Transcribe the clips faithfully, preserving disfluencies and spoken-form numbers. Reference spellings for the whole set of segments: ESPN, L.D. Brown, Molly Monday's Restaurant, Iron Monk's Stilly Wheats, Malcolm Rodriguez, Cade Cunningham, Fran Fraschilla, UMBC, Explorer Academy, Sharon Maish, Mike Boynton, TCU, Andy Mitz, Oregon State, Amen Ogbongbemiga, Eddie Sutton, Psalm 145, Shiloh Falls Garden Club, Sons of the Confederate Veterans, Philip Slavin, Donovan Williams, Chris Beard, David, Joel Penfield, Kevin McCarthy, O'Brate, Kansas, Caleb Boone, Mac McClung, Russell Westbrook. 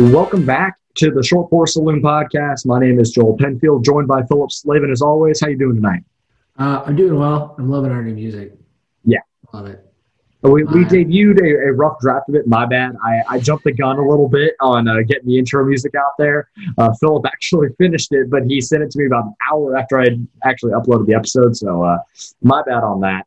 Welcome back to the Short Pour Saloon Podcast. My name is Joel Penfield, joined by Philip Slavin as always. How you doing tonight? Uh, I'm doing well. I'm loving our new music. Yeah. Love it. We, we debuted a, a rough draft of it. My bad. I, I jumped the gun a little bit on uh, getting the intro music out there. Uh, Philip actually finished it, but he sent it to me about an hour after I had actually uploaded the episode. So uh, my bad on that.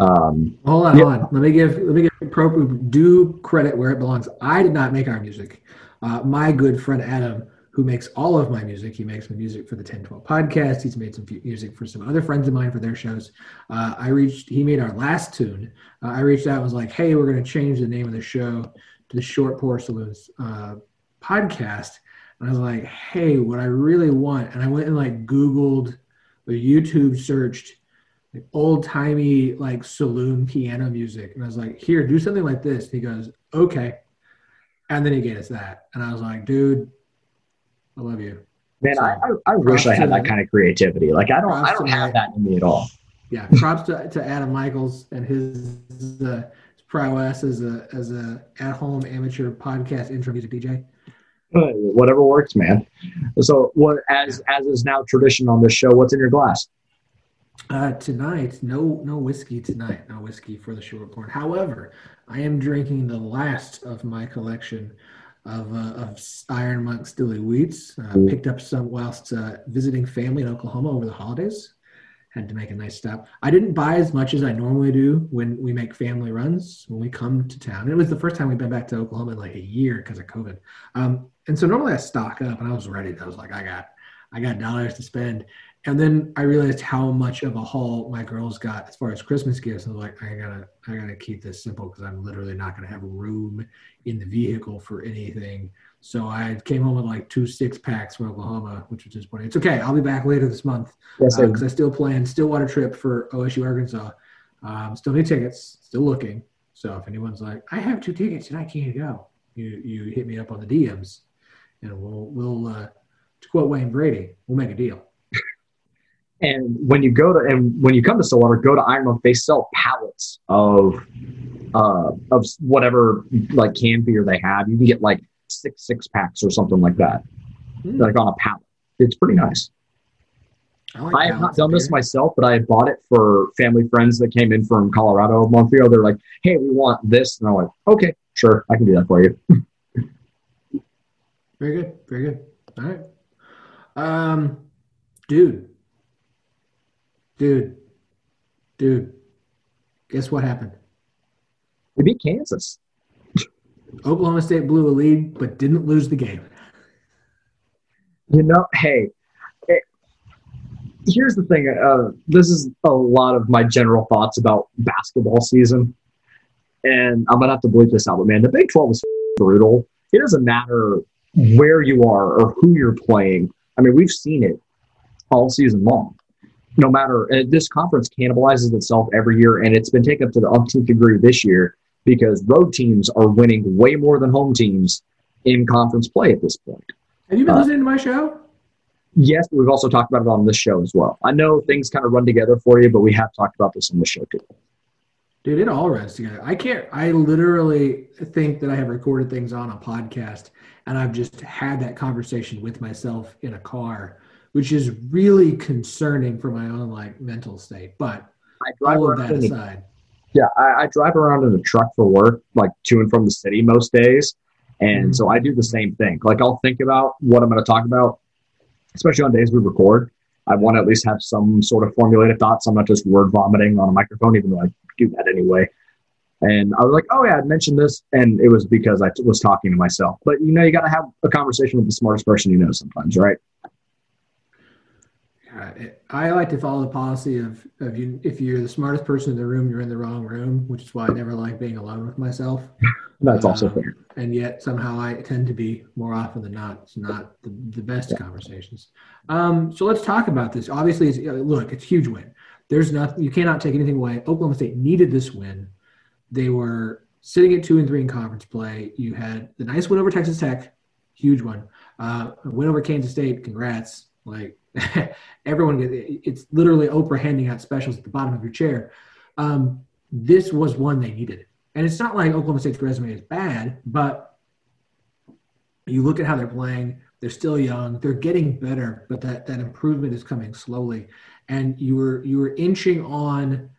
Um, hold on, yeah. hold on. Let me give let me give appropriate due credit where it belongs. I did not make our music. Uh, my good friend Adam, who makes all of my music, he makes my music for the ten twelve podcast. He's made some music for some other friends of mine for their shows. Uh, I reached, he made our last tune. Uh, I reached out and was like, hey, we're going to change the name of the show to the Short Pour Saloons uh, podcast. And I was like, hey, what I really want. And I went and like Googled or YouTube searched like old timey, like saloon piano music. And I was like, here, do something like this. And he goes, okay. And then he gave us that. And I was like, dude, I love you. Man, so, I, I, I wish I had that kind of creativity. Like, I don't I don't have that in me at all. Yeah, props to, to Adam Michaels and his, uh, his prowess as a as a at-home amateur podcast intro music D J. Whatever works, man. So what as as is now tradition on this show, what's in your glass? Uh, tonight, no no whiskey tonight. No whiskey for the Short Pour. However, I am drinking the last of my collection of, uh, of Iron Monk's Stilly Wheats. Uh, picked up some whilst uh, visiting family in Oklahoma over the holidays. Had to make a nice stop. I didn't buy as much as I normally do when we make family runs, when we come to town. And it was the first time we've been back to Oklahoma in like a year because of COVID. Um, and so normally I stock up and I was ready. I was like, I got, I got dollars to spend. And then I realized how much of a haul my girls got as far as Christmas gifts. And I was like, I gotta, I gotta keep this simple because I'm literally not gonna have room in the vehicle for anything. So I came home with like two six packs from Oklahoma, which was disappointing. It's okay. I'll be back later this month because yes, uh, I still plan Stillwater trip for O S U Arkansas. Um, still need tickets. Still looking. So if anyone's like, I have two tickets and I can't go, you you hit me up on the D Ms, and we'll we'll uh, to quote Wayne Brady, we'll make a deal. And when you go to and when you come to Stillwater, go to Iron Monk. They sell pallets of uh, of whatever like canned beer they have. You can get like six six packs or something like that, mm. like on a pallet. It's pretty nice. I, like I have not done this myself, but I had bought it for family friends that came in from Colorado, Montreal. They're like, "Hey, we want this," and I'm like, "Okay, sure, I can do that for you." Very good, very good. All right, um, dude. Dude, dude, guess what happened? We beat Kansas. Oklahoma State blew a lead, but didn't lose the game. You know, hey, hey here's the thing. Uh, this is a lot of my general thoughts about basketball season, and I'm going to have to bleep this out, but, man, the Big twelve is brutal. It doesn't matter where you are or who you're playing. I mean, we've seen it all season long. No matter, uh, this conference cannibalizes itself every year, and it's been taken up to the umpteenth degree this year because road teams are winning way more than home teams in conference play at this point. Have you been uh, listening to my show? Yes, but we've also talked about it on this show as well. I know things kind of run together for you, but we have talked about this on the show too. Dude, it all runs together. I can't, I literally think that I have recorded things on a podcast, and I've just had that conversation with myself in a car, which is really concerning for my own like mental state. But I drive all of that aside. Yeah, I, I drive around in a truck for work, like to and from the city most days. And mm-hmm. so I do the same thing. Like I'll think about what I'm going to talk about, especially on days we record. I want to at least have some sort of formulated thoughts. I'm not just word vomiting on a microphone, even though I do that anyway. And I was like, oh, yeah, I mentioned this. And it was because I t- was talking to myself. But, you know, you got to have a conversation with the smartest person you know sometimes, right? I like to follow the policy of, of you, if you're the smartest person in the room, you're in the wrong room, which is why I never like being alone with myself. That's um, also fair. And yet somehow I tend to be more often than not. It's not the, the best yeah. conversations. Um, so let's talk about this. Obviously, it's, look, it's a huge win. There's nothing, you cannot take anything away. Oklahoma State needed this win. They were sitting at two and three in conference play. You had the nice win over Texas Tech, huge one. Uh, win over Kansas State, congrats. Like, everyone, it's literally Oprah handing out specials at the bottom of your chair. Um, this was one they needed. And it's not like Oklahoma State's resume is bad, but you look at how they're playing, they're still young, they're getting better, but that, that improvement is coming slowly. And you were, you were inching on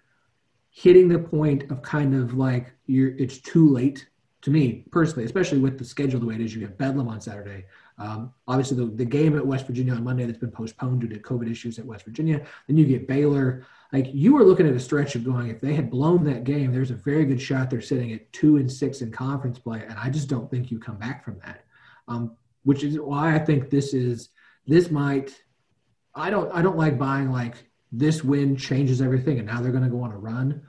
hitting the point of kind of like, you're, it's too late to me personally, especially with the schedule the way it is. You have Bedlam on Saturday. Um, obviously the, the game at West Virginia on Monday that's been postponed due to COVID issues at West Virginia. Then you get Baylor. Like, you were looking at a stretch of going, if they had blown that game, there's a very good shot they're sitting at two and six in conference play. And I just don't think you come back from that. Um, which is why I think this is, this might, I don't, I don't like buying like this win changes everything and now they're going to go on a run.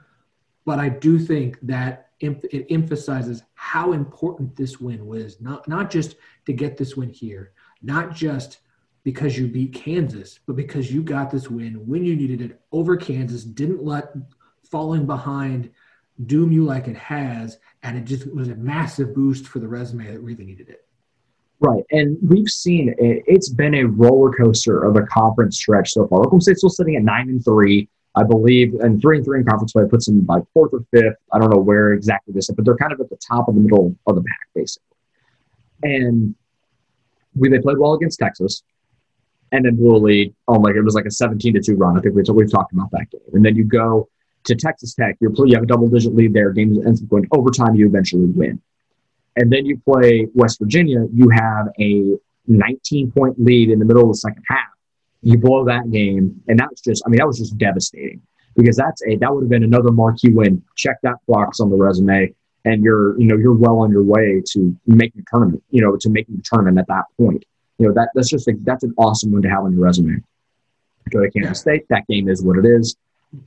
But I do think that it emphasizes how important this win was, not, not just to get this win here, not just because you beat Kansas, but because you got this win when you needed it over Kansas, didn't let falling behind doom you like it has, and it just was a massive boost for the resume that really needed it. Right, and we've seen it. It's been a roller coaster of a conference stretch so far. Oklahoma State's still sitting at nine and three. I believe, and three and three in conference play puts them like fourth or fifth. I don't know where exactly this is, but they're kind of at the top of the middle of the pack, basically. And we they played well against Texas, and then blew a lead on like it was like a seventeen to two run. I think we we've talked about that game. And then you go to Texas Tech. You're you have a double digit lead there. Game ends up going to overtime. You eventually win. And then you play West Virginia. You have a nineteen point lead in the middle of the second half. You blow that game, and that's just, I mean, that was just devastating because that's a, that would have been another marquee win. Check that box on the resume, and you're, you know, you're well on your way to making the tournament, you know, to making the tournament at that point. You know, that that's just, a, that's an awesome one to have on your resume. Go to Kansas State, that game is what it is.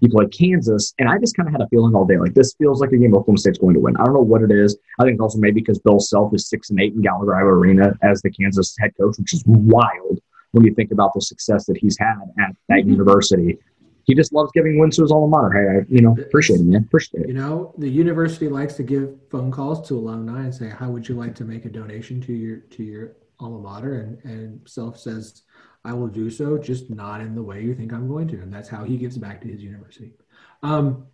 You play Kansas, and I just kind of had a feeling all day, like, this feels like a game Oklahoma State's going to win. I don't know what it is. I think also maybe because Bill Self is six and eight in Gallagher Iowa Arena as the Kansas head coach, which is wild. When you think about the success that he's had at that mm-hmm. university, he just loves giving wins to his alma mater. Hey, I, you know, appreciate it, man. Appreciate it. You know, the university likes to give phone calls to alumni and say, "How would you like to make a donation to your to your alma mater?" And and Self says, "I will do so, just not in the way you think I'm going to." And that's how he gives back to his university. Um,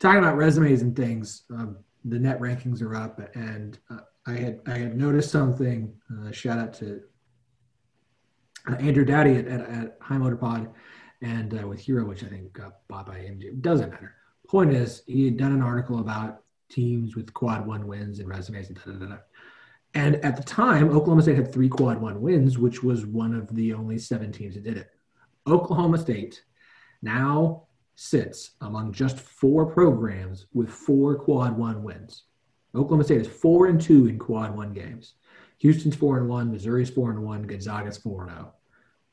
talking about resumes and things, um, the net rankings are up, and uh, I had I had noticed something. Uh, shout out to. Uh, Andrew Dowdy at, at, at High Motor Pod and uh, with Hero, which I think got bought by M G. Doesn't matter. Point is, he had done an article about teams with quad one wins and resumes and da da da. And at the time, Oklahoma State had three quad one wins, which was one of the only seven teams that did it. Oklahoma State now sits among just four programs with four quad one wins. Oklahoma State is four and two in quad one games. Houston's four and one, Missouri's four and one, Gonzaga's four and zero.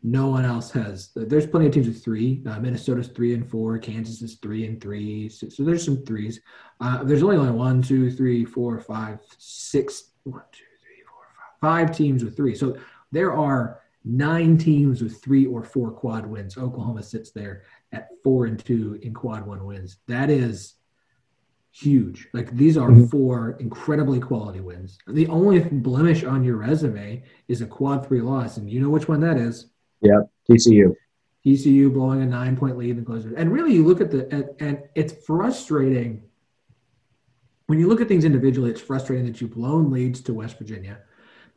No one else has. There's plenty of teams with three. Uh, Minnesota's three and four. Kansas is three and three. So, so there's some threes. Uh, there's only only one, two, three, four, five, six. One, two, three, four, five. Five teams with three. So there are nine teams with three or four quad wins. Oklahoma sits there at four and two in quad one wins. That is huge. Like, these are four incredibly quality wins. The only blemish on your resume is a quad three loss, and you know which one that is. Yeah, T C U. T C U blowing a nine point lead in the closer. And really, you look at the and, and it's frustrating when you look at things individually. It's frustrating that you've blown leads to West Virginia.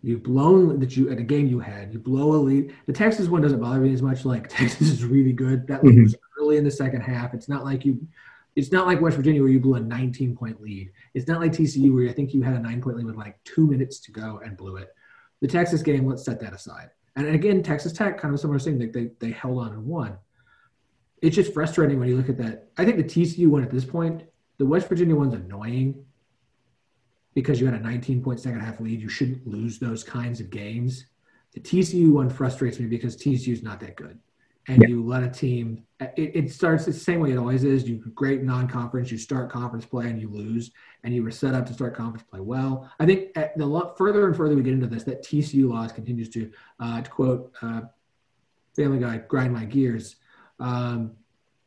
You've blown that you at a game you had. You blow a lead. The Texas one doesn't bother me as much. Like, Texas is really good. That lead mm-hmm. was early in the second half. It's not like you. It's not like West Virginia where you blew a nineteen-point lead. It's not like T C U where I think you had a nine-point lead with like two minutes to go and blew it. The Texas game, let's set that aside. And again, Texas Tech, kind of similar thing. They, they, they held on and won. It's just frustrating when you look at that. I think the T C U one at this point, the West Virginia one's annoying because you had a nineteen-point second-half lead. You shouldn't lose those kinds of games. The T C U one frustrates me because T C U's not that good. And yeah. you let a team – it starts the same way it always is. You great non-conference, you start conference play, and you lose, and you were set up to start conference play well. I think at the lot, further and further we get into this, that T C U loss continues to, uh, to quote uh, Family Guy, grind my gears, um,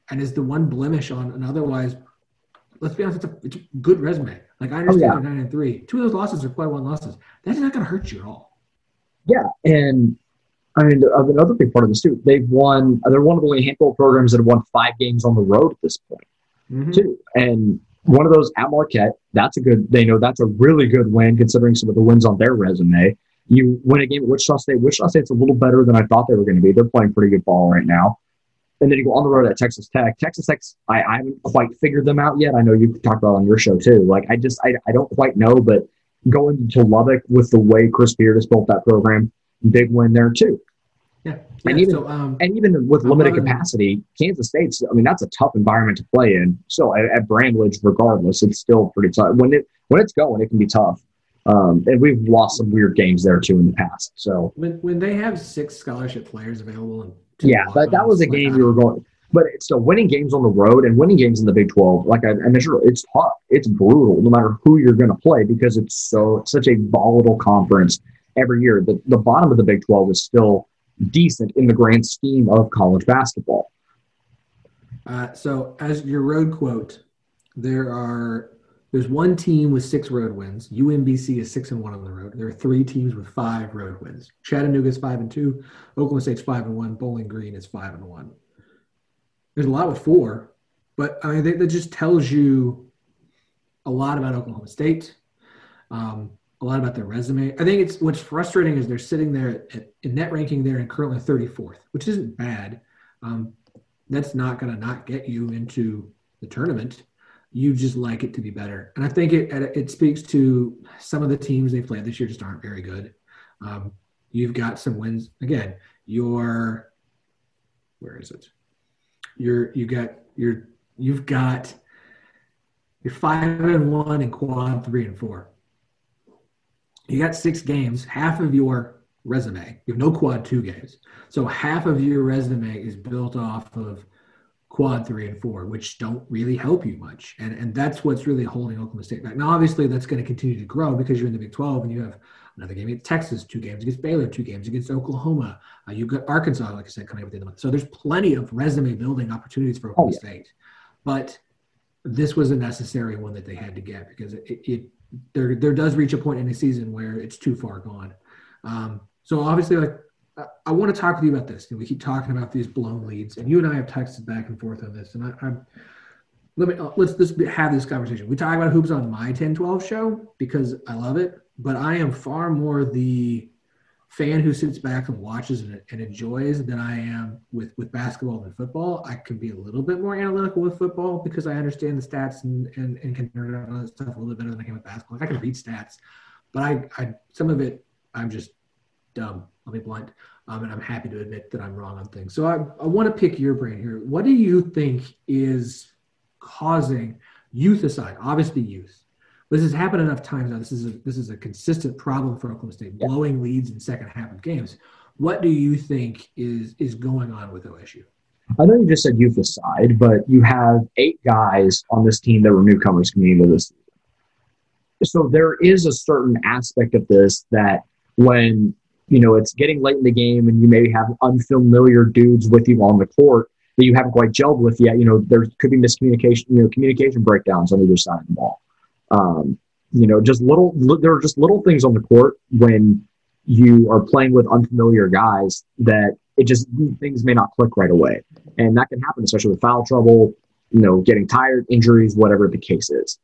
and is the one blemish on an otherwise – let's be honest, it's a, it's a good resume. Like, I understand oh, yeah. nine and three. Two of those losses are quite one losses. That's not going to hurt you at all. Yeah, and – I mean, another big part of this, too, they've won, they're one of the only handful of programs that have won five games on the road at this point, mm-hmm. too. And one of those at Marquette, that's a good, they know that's a really good win considering some of the wins on their resume. You win a game at Wichita State. Wichita State's a little better than I thought they were going to be. They're playing pretty good ball right now. And then you go on the road at Texas Tech. Texas Tech, I, I haven't quite figured them out yet. I know you talked about it on your show too. Like I just, I, I don't quite know, but going to Lubbock with the way Chris Beard has built that program, big win there too. Yeah, yeah. And even so, um, and even with limited um, capacity, Kansas State's, I mean, that's a tough environment to play in. So at, at Brandwidge, regardless, it's still pretty tough. When it when it's going, it can be tough. Um, and we've lost some weird games there too in the past. So when when they have six scholarship players available, and yeah, that, that was a game like you were going. But it's still winning games on the road and winning games in the Big twelve. Like I, I mentioned, it's tough, it's brutal, no matter who you're going to play because it's so it's such a volatile conference every year. The the bottom of the Big twelve is still decent in the grand scheme of college basketball. Uh, so as your road quote, there are there's one team with six road wins. U M B C is six and one on the road. There are three teams with five road wins. Chattanooga is five and two. Oklahoma State's five and one. Bowling Green is five and one. There's a lot with four, but I mean that, that just tells you a lot about Oklahoma State. Um, a lot about their resume. I think it's what's frustrating is they're sitting there at, at net ranking there and currently thirty-fourth, which isn't bad. Um, that's not going to not get you into the tournament. You just like it to be better. And I think it it speaks to some of the teams they played this year just aren't very good. Um, you've got some wins. Again, your – where is it? You're, you got, you're, you've got – you're five and one in quad three and four. You got six games, half of your resume. You have no quad two games. So half of your resume is built off of quad three and four, which don't really help you much. And and that's what's really holding Oklahoma State back. Now, obviously, that's going to continue to grow because you're in the Big twelve and you have another game against Texas, two games against Baylor, two games against Oklahoma. Uh, you've got Arkansas, like I said, coming up at the end of the month. So there's plenty of resume-building opportunities for Oklahoma oh, yeah. State. But this was a necessary one that they had to get because it, it, it There, there does reach a point in a season where it's too far gone. Um, so obviously, like I, I want to talk with you about this. And we keep talking about these blown leads, and you and I have texted back and forth on this. And I, I'm let me let's just have this conversation. We talk about hoops on my ten twelve show because I love it, but I am far more the fan who sits back and watches and, and enjoys than I am with with basketball and football. I can be a little bit more analytical with football because I understand the stats and and, and can nerd out on this stuff a little bit better than I can with basketball. Like I can read stats, but I, I some of it I'm just dumb. I'll be blunt, um, and I'm happy to admit that I'm wrong on things. So I I want to pick your brain here. What do you think is causing youth aside, obviously youth? This has happened enough times now. This is a, this is a consistent problem for Oklahoma State, blowing leads in second half of games. What do you think is is going on with O S U? I know you just said youth aside, but you have eight guys on this team that were newcomers coming into this season. So there is a certain aspect of this that when, you know, it's getting late in the game and you maybe have unfamiliar dudes with you on the court that you haven't quite gelled with yet, you know, there could be miscommunication, you know, communication breakdowns on either side of the ball. Um, you know, just little, li- there are just little things on the court when you are playing with unfamiliar guys that it just, things may not click right away. And that can happen, especially with foul trouble, you know, getting tired, injuries, whatever the case is.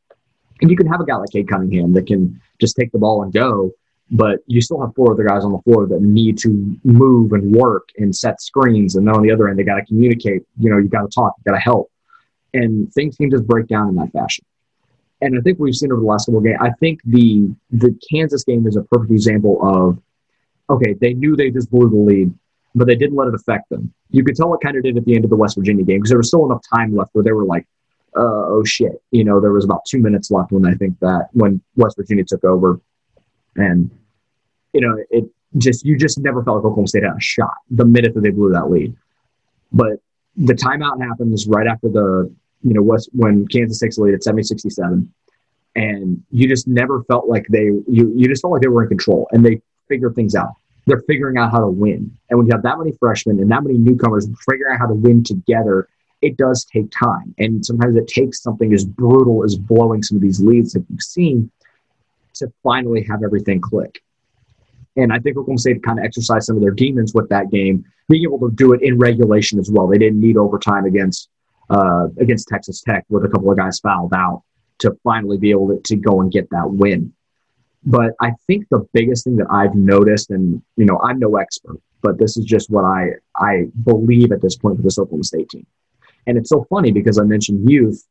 And you can have a guy like Cade Cunningham that can just take the ball and go, but you still have four other guys on the floor that need to move and work and set screens. And then on the other end, they got to communicate, you know, you got to talk, you got to help. And things can just break down in that fashion. And I think we've seen over the last couple of games, I think the the Kansas game is a perfect example of, okay, they knew they just blew the lead, but they didn't let it affect them. You could tell it kind of did at the end of the West Virginia game because there was still enough time left where they were like, uh, oh, shit. You know, there was about two minutes left when I think that when West Virginia took over. And, you know, it just you just never felt like Oklahoma State had a shot the minute that they blew that lead. But the timeout happens right after the – you know, West, when Kansas takes the lead at seventy sixty-seven, and you just never felt like they, you, you just felt like they were in control, and they figure things out. They're figuring out how to win. And when you have that many freshmen and that many newcomers figuring out how to win together, it does take time. And sometimes it takes something as brutal as blowing some of these leads that you've seen to finally have everything click. And I think Oklahoma State kind of exercised some of their demons with that game, being able to do it in regulation as well. They didn't need overtime against Uh, against Texas Tech with a couple of guys fouled out to finally be able to, to go and get that win. But I think the biggest thing that I've noticed, and, you know, I'm no expert, but this is just what I, I believe at this point for this Oklahoma State team. And it's so funny because I mentioned youth,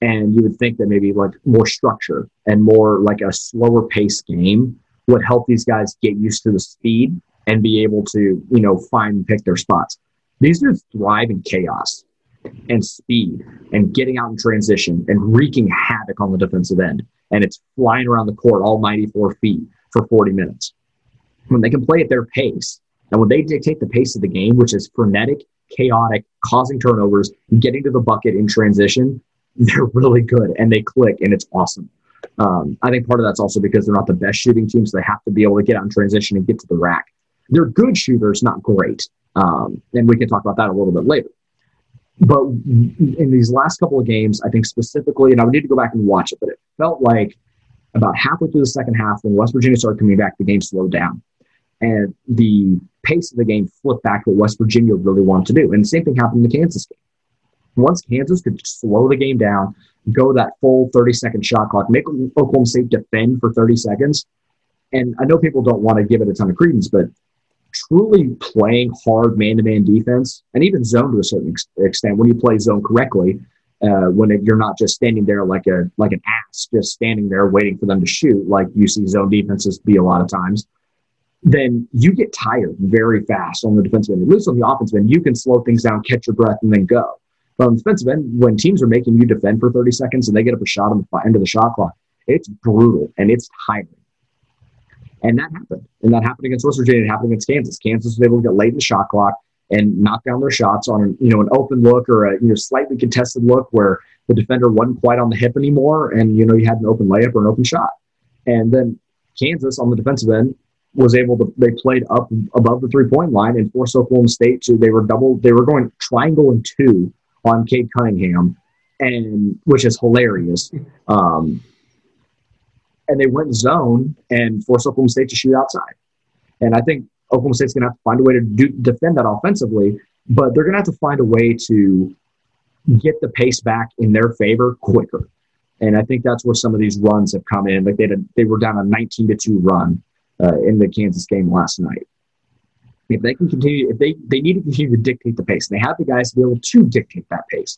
and you would think that maybe like more structure and more like a slower paced game would help these guys get used to the speed and be able to, you know, find and pick their spots. These dudes thrive in chaos and speed and getting out in transition and wreaking havoc on the defensive end. And it's flying around the court all ninety-four feet for forty minutes. When they can play at their pace, and when they dictate the pace of the game, which is frenetic, chaotic, causing turnovers, getting to the bucket in transition, they're really good, and they click, and it's awesome. Um, I think part of that's also because they're not the best shooting team, so they have to be able to get out in transition and get to the rack. They're good shooters, not great. Um, and we can talk about that a little bit later. But in these last couple of games, I think specifically, and I would need to go back and watch it, but it felt like about halfway through the second half, when West Virginia started coming back, the game slowed down. And the pace of the game flipped back to what West Virginia really wanted to do. And the same thing happened in the Kansas game. Once Kansas could slow the game down, go that full thirty-second shot clock, make Oklahoma State defend for thirty seconds. And I know people don't want to give it a ton of credence, but truly playing hard man-to-man defense, and even zone to a certain ex- extent, when you play zone correctly, uh, when it, you're not just standing there like a like an ass, just standing there waiting for them to shoot, like you see zone defenses be a lot of times, then you get tired very fast on the defensive end. At least on the offensive end, you can slow things down, catch your breath, and then go. But on the defensive end, when teams are making you defend for thirty seconds and they get up a shot on the end of the shot clock, it's brutal and it's tiring. And that happened. And that happened against West Virginia. It happened against Kansas. Kansas was able to get late in the shot clock and knock down their shots on an, you know, an open look or a you know slightly contested look where the defender wasn't quite on the hip anymore, and you know you had an open layup or an open shot. And then Kansas on the defensive end was able to. They played up above the three-point line and forced Oklahoma State to. They were double. They were going triangle and two on Cade Cunningham, and which is hilarious. Um, And they went zone and forced Oklahoma State to shoot outside. And I think Oklahoma State's going to have to find a way to do, defend that offensively, but they're going to have to find a way to get the pace back in their favor quicker. And I think that's where some of these runs have come in. Like they did, they were down a nineteen to two run uh, in the Kansas game last night. If they can continue, if they, they need to continue to dictate the pace, and they have the guys to be able to dictate that pace.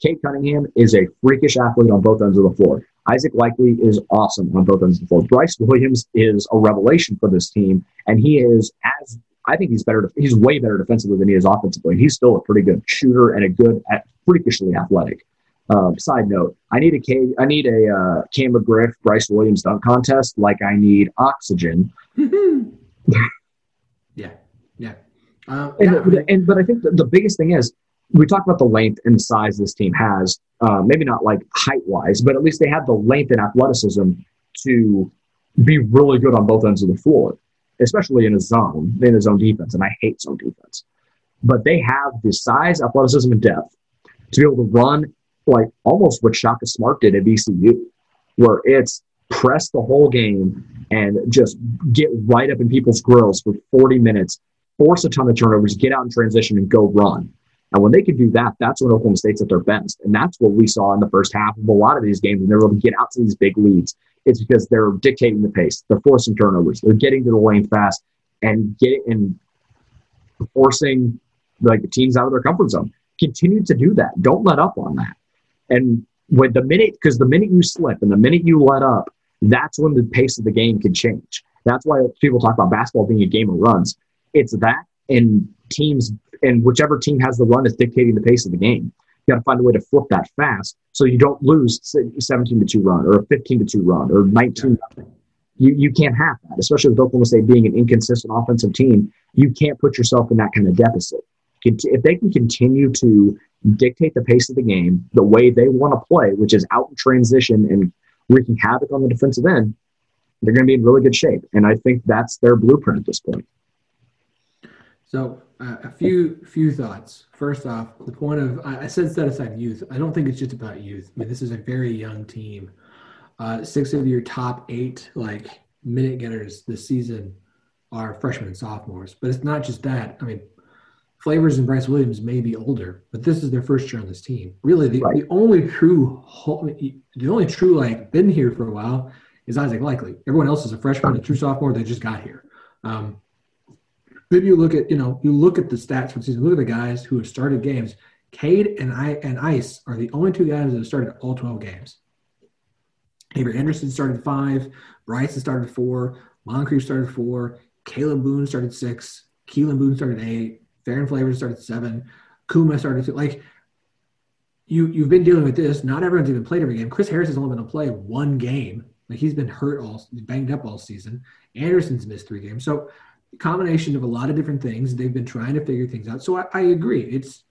Cade Cunningham is a freakish athlete on both ends of the floor. Isaac Likely is awesome on both ends of the floor. Bryce Williams is a revelation for this team, and he is as I think he's better. He's way better defensively than he is offensively. He's still a pretty good shooter and a good, at, freakishly athletic. Um, side note: I need a K, I need a uh, Cam McGriff, Bryce Williams dunk contest like I need oxygen. Mm-hmm. yeah, yeah. Uh, and, yeah I mean, and but I think the, the biggest thing is. We talked about the length and size this team has, uh, maybe not like height-wise, but at least they have the length and athleticism to be really good on both ends of the floor, especially in a zone, in a zone defense, and I hate zone defense. But they have the size, athleticism, and depth to be able to run like almost what Shaka Smart did at V C U, where it's press the whole game and just get right up in people's grills for forty minutes, force a ton of turnovers, get out in transition, and go run. And when they can do that, that's when Oklahoma State's at their best. And that's what we saw in the first half of a lot of these games. And they're able to get out to these big leads. It's because they're dictating the pace. They're forcing turnovers. They're getting to the lane fast and get and forcing like the teams out of their comfort zone. Continue to do that. Don't let up on that. And when the minute, because the minute you slip and the minute you let up, that's when the pace of the game can change. That's why people talk about basketball being a game of runs. It's that and teams. And whichever team has the run is dictating the pace of the game. You got to find a way to flip that fast so you don't lose seventeen to two run or a fifteen to two run or nineteen to nothing. You you can't have that, especially with Oklahoma State being an inconsistent offensive team. You can't put yourself in that kind of deficit. If they can continue to dictate the pace of the game the way they want to play, which is out in transition and wreaking havoc on the defensive end, they're going to be in really good shape. And I think that's their blueprint at this point. So uh, a few few thoughts. First off, the point of I, I said set aside youth. I don't think it's just about youth. I mean, this is a very young team. Uh, six of your top eight like minute getters this season are freshmen and sophomores. But it's not just that. I mean, Flavors and Bryce Williams may be older, but this is their first year on this team. Really, the, right. the only true the only true like been here for a while is Isaac Likely. Everyone else is a freshman, a true sophomore. They just got here. Um, then you look at, you know, you look at the stats for the season. Look at the guys who have started games. Cade and I and Ice are the only two guys that have started all twelve games. Avery Anderson started five. Bryce started four. Moncrief started four. Caleb Boone started six. Keelan Boone started eight. Ferron Flavors started seven. Kouma started two. Like, you, you've been dealing with this. Not everyone's even played every game. Chris Harris has only been to play one game. Like, he's been hurt all, banged up all season. Anderson's missed three games. So, combination of a lot of different things. They've been trying to figure things out. So, I, I agree. It's,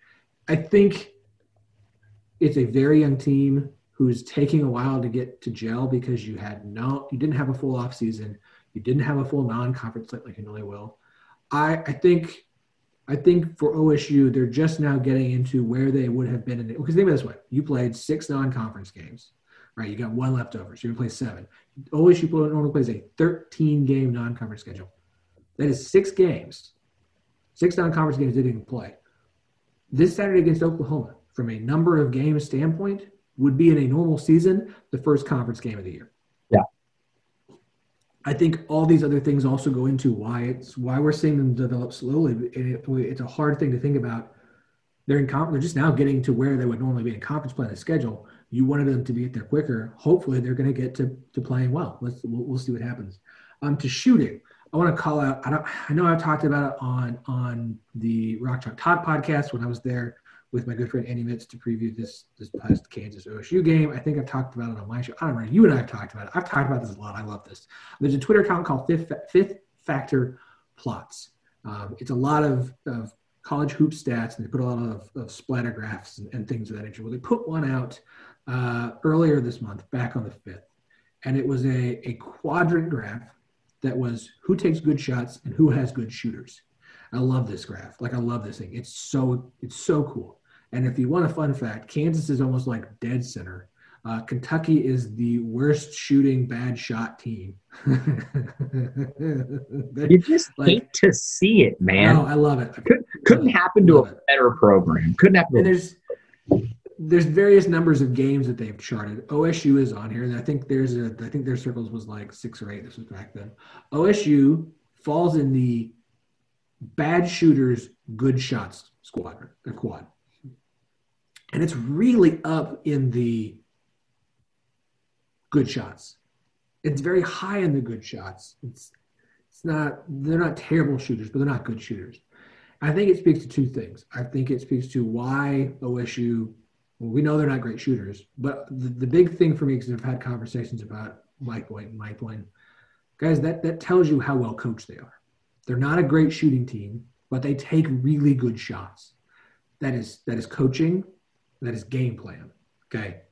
I think it's a very young team who's taking a while to get to gel because you had no, you didn't have a full off season. You didn't have a full non-conference slate like you normally will. I, I think, I think for O S U, they're just now getting into where they would have been in the, because think about this way: you played six non-conference games, right? You got one left over, so you're gonna play seven. O S U normally plays a thirteen-game non-conference schedule. That is six games, six non-conference games they didn't play. This Saturday against Oklahoma, from a number of game standpoint, would be in a normal season the first conference game of the year. Yeah. I think all these other things also go into why it's why we're seeing them develop slowly. And it, it's a hard thing to think about. They're in conference, they're just now getting to where they would normally be in conference play on the schedule. You wanted them to be there quicker. Hopefully, they're going to get to to playing well. Let's we'll, we'll see what happens. Um, to shooting, I want to call out. I don't. I know I've talked about it on on the Rock Chalk Talk podcast when I was there with my good friend Andy Mitz to preview this this past Kansas O S U game. I think I've talked about it on my show. I don't know. You and I have talked about it. I've talked about this a lot. I love this. There's a Twitter account called Fifth, Fifth Factor Plots. Um, it's a lot of, of college hoop stats, and they put a lot of, of splatter graphs and, and things of that nature. Well, they put one out uh, earlier this month, back on the fifth, and it was a, a quadrant graph that was who takes good shots and who has good shooters. I love this graph. Like, I love this thing. It's so it's so cool. And if you want a fun fact, Kansas is almost like dead center. Uh, Kentucky is the worst shooting bad shot team. Like, you just like, hate to see it, man. No, I love it. I Could, couldn't happen to a better program. Couldn't happen. And there's there's various numbers of games that they've charted. O S U is on here, and I think there's a I think their circles was like six or eight. This was back then. O S U falls in the bad shooters, good shots squad or quad. And it's really up in the good shots. It's very high in the good shots. It's it's not, they're not terrible shooters, but they're not good shooters. I think it speaks to two things. I think it speaks to why O S U, well, we know they're not great shooters, but the, the big thing for me, because I've had conversations about Mike Boynton, Mike Boynton, guys, that, that tells you how well coached they are. They're not a great shooting team, but they take really good shots. That is, that is coaching. That is game plan, okay?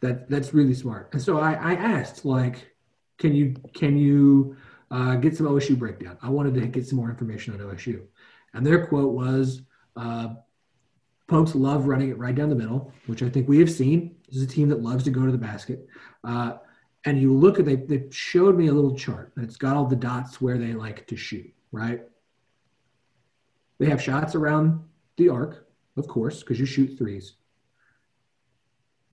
That that's really smart. And so I, I asked, like, can you can you uh, get some O S U breakdown? I wanted to get some more information on O S U. And their quote was, uh, Pokes love running it right down the middle, which I think we have seen. This is a team that loves to go to the basket. Uh, and you look at, they, they showed me a little chart, and it's got all the dots where they like to shoot, right? They have shots around the arc, of course, because you shoot threes.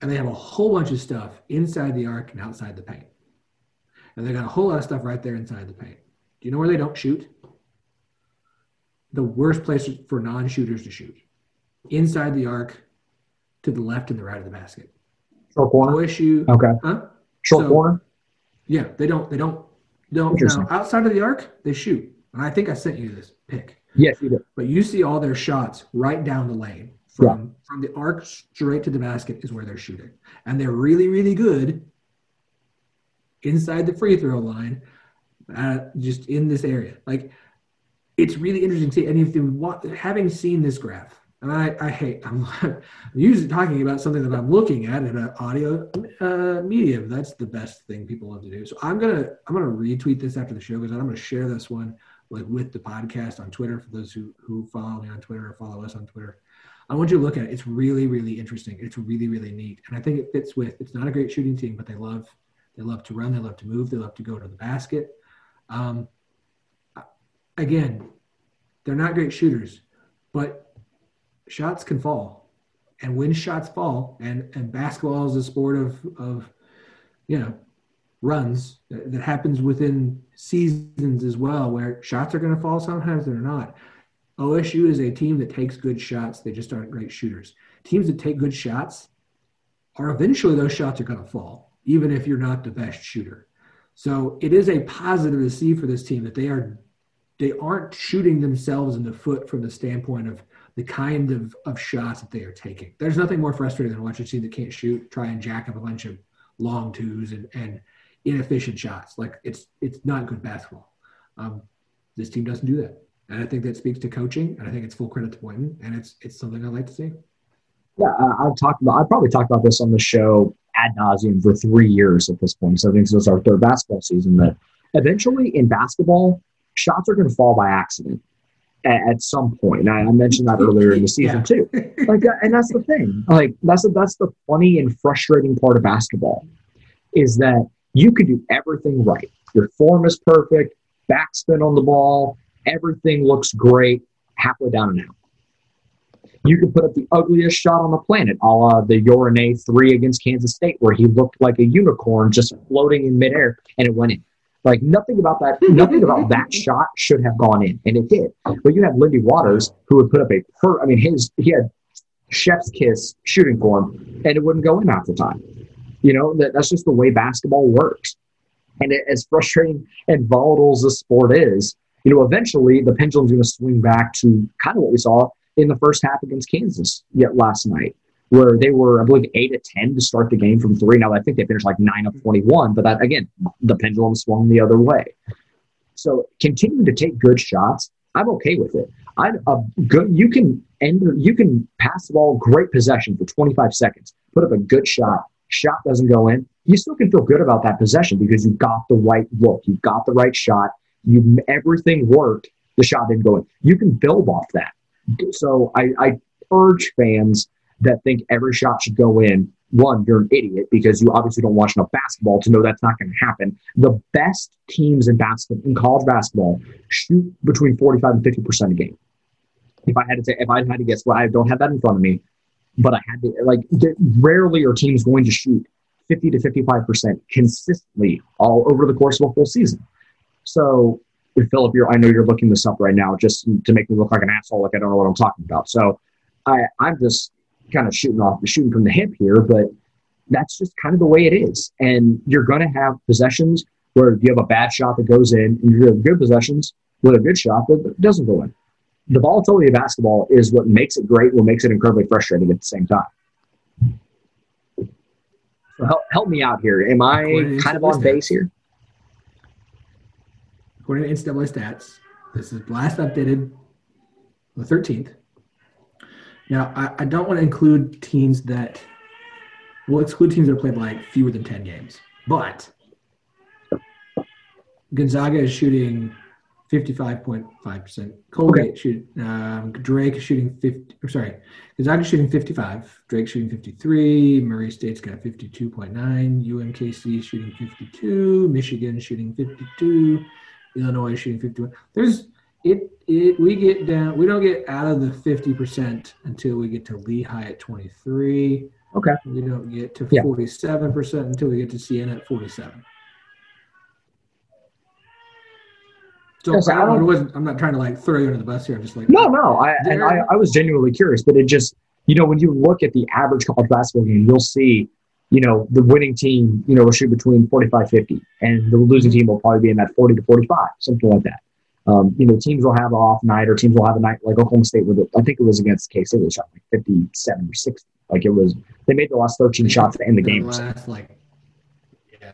And they have a whole bunch of stuff inside the arc and outside the paint. And they got a whole lot of stuff right there inside the paint. Do you know where they don't shoot? The worst place for non-shooters to shoot. Inside the arc, to the left and the right of the basket. Short corner? O S U. Okay. Huh? Short so, corner? Yeah, they don't, they don't, don't. Now, outside of the arc, they shoot. And I think I sent you this pick. Yes, you did. But you see all their shots right down the lane. From, yeah. from the arc straight to the basket is where they're shooting. And they're really, really good inside the free throw line, uh, just in this area. Like, it's really interesting to see. And if you want, having seen this graph, and I, I hate, I'm, I'm usually talking about something that I'm looking at in an audio uh, medium. That's the best thing people love to do. So I'm going to, I'm going to retweet this after the show because I'm going to share this one like with the podcast on Twitter for those who, who follow me on Twitter or follow us on Twitter. I want you to look at it. It's really, really interesting. It's really, really neat. And I think it fits with, it's not a great shooting team, but they love, they love to run. They love to move. They love to go to the basket. Um, again, they're not great shooters, but shots can fall. And when shots fall, and, and basketball is a sport of, of, you know, runs that, that happens within seasons as well, where shots are going to fall. Sometimes they're not. O S U is a team that takes good shots. They just aren't great shooters. Teams that take good shots are eventually those shots are going to fall, even if you're not the best shooter. So it is a positive to see for this team that they are, they aren't shooting themselves in the foot from the standpoint of the kind of, of shots that they are taking. There's nothing more frustrating than watching a team that can't shoot, try and jack up a bunch of long twos and, and inefficient shots. Like it's, it's not good basketball. Um, this team doesn't do that. And I think that speaks to coaching, and I think it's full credit to Boynton, and it's it's something I'd like to see. Yeah, uh, I've talked about. I probably talked about this on the show ad nauseum for three years at this point. So I think this is our third basketball season. That eventually in basketball, shots are going to fall by accident at, at some point. And I, I mentioned that earlier in the season yeah. too. Like, uh, and that's the thing. Like, that's the, that's the funny and frustrating part of basketball is that you could do everything right. Your form is perfect. Backspin on the ball. Everything looks great halfway down and out. You can put up the ugliest shot on the planet, a la the Yorane three against Kansas State, where he looked like a unicorn just floating in midair, and it went in. Like nothing about that, nothing about that shot should have gone in, and it did. But you have Lindy Waters, who would put up a per. I mean, his he had chef's kiss shooting form, and it wouldn't go in half the time. You know, that, that's just the way basketball works. And it, as frustrating and volatile as the sport is, you know, eventually the pendulum's going to swing back to kind of what we saw in the first half against Kansas yet last night, where they were, I believe, eight of ten to start the game from three. Now, I think they finished like nine of twenty-one, but that, again, the pendulum swung the other way. So continuing to take good shots, I'm okay with it. I'd, uh, go, you can end, you can pass the ball, great possession for twenty-five seconds, put up a good shot, shot doesn't go in. You still can feel good about that possession because you got the right look, you got the right shot, You everything worked, the shot didn't go in. You can build off that. So I, I urge fans that think every shot should go in. One, you're an idiot because you obviously don't watch enough basketball to know that's not going to happen. The best teams in basketball, in college basketball, shoot between forty-five and fifty percent a game. If I had to say, if I had to guess, well, I don't have that in front of me, but I had to, like, rarely are teams going to shoot fifty to fifty-five percent consistently all over the course of a full season. So, Philip, you're, I know you're looking this up right now just to make me look like an asshole, like I don't know what I'm talking about. So, I, I'm just kind of shooting off, shooting from the hip here, but that's just kind of the way it is. And you're going to have possessions where you have a bad shot that goes in, and you have good possessions with a good shot that doesn't go in. The volatility of basketball is what makes it great, what makes it incredibly frustrating at the same time. So help, help me out here. Am I kind of on base here? According to N C double A stats, this is last updated the thirteenth. Now, I, I don't want to include teams that – we'll exclude teams that have played like fewer than ten games. But Gonzaga is shooting fifty-five point five percent. Colgate okay. shoot um, – Drake is shooting – sorry, Gonzaga is shooting fifty-five. Drake shooting fifty-three. Murray State's got fifty-two point nine. U M K C shooting fifty-two. Michigan shooting fifty-two. Illinois shooting fifty-one. There's it. It we get down. We don't get out of the fifty percent until we get to Lehigh at twenty-three. Okay. We don't get to forty-seven yeah. percent until we get to Siena at forty-seven. So yes, I, I wasn't. I'm not trying to like throw you under the bus here. I'm just like no, no. I and I, I was genuinely curious, but it just you know when you look at the average college basketball game, you'll see. You know, the winning team, you know, will shoot between forty-five fifty, and the losing team will probably be in that forty to forty-five, something like that. Um, you know, teams will have an off night, or teams will have a night like Oklahoma State with it. I think it was against K State, they shot like fifty-seven or sixty. Like it was, they made the last thirteen shots to end the game. Last, like, yeah.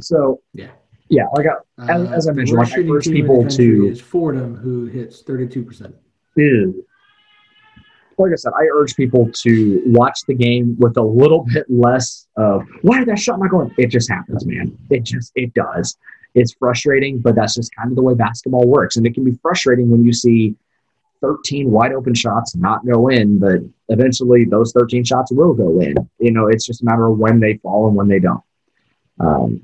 So, yeah. Yeah, like I, as, uh, as I mentioned, like I urge people to. Is Fordham, who hits thirty-two percent. Ew. Like I said, I urge people to watch the game with a little bit less of, why did that shot not going? It just happens, man. It just, it does. It's frustrating, but that's just kind of the way basketball works. And it can be frustrating when you see thirteen wide open shots not go in, but eventually those thirteen shots will go in. You know, it's just a matter of when they fall and when they don't. Um,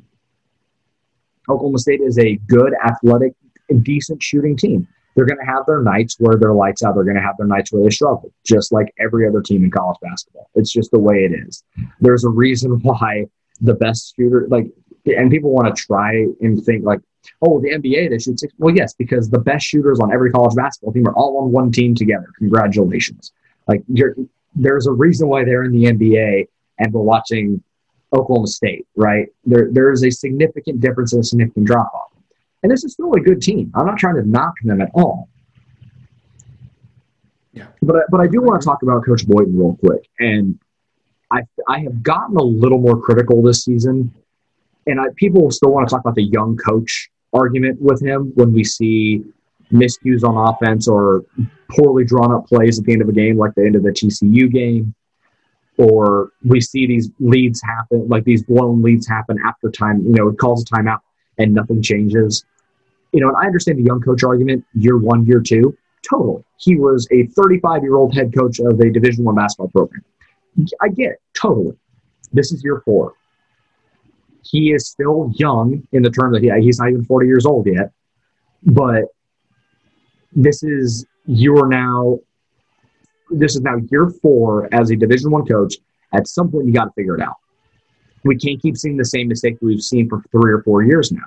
Oklahoma State is a good, athletic, and decent shooting team. They're going to have their nights where their lights out. They're going to have their nights where they struggle, just like every other team in college basketball. It's just the way it is. There's a reason why the best shooter. Like, and people want to try and think like, oh, the N B A, they shoot six. Well, yes, because the best shooters on every college basketball team are all on one team together. Congratulations. Like, you're, there's a reason why they're in the N B A and we're watching Oklahoma State, right? There, there is a significant difference and a significant drop-off. And this is still a good team. I'm not trying to knock them at all. Yeah. But, but I do want to talk about Coach Boynton real quick. And I I have gotten a little more critical this season. And I, people still want to talk about the young coach argument with him when we see miscues on offense or poorly drawn-up plays at the end of a game, like the end of the T C U game, or we see these leads happen, like these blown leads happen after time. You know, it calls a timeout and nothing changes. You know, and I understand the young coach argument, year one, year two. Totally. He was a thirty-five-year-old head coach of a Division I basketball program. I get it. Totally. This is year four. He is still young in the term that he, he's not even forty years old yet. But this is you are now this is now year four as a Division One coach. At some point, you got to figure it out. We can't keep seeing the same mistake that we've seen for three or four years now.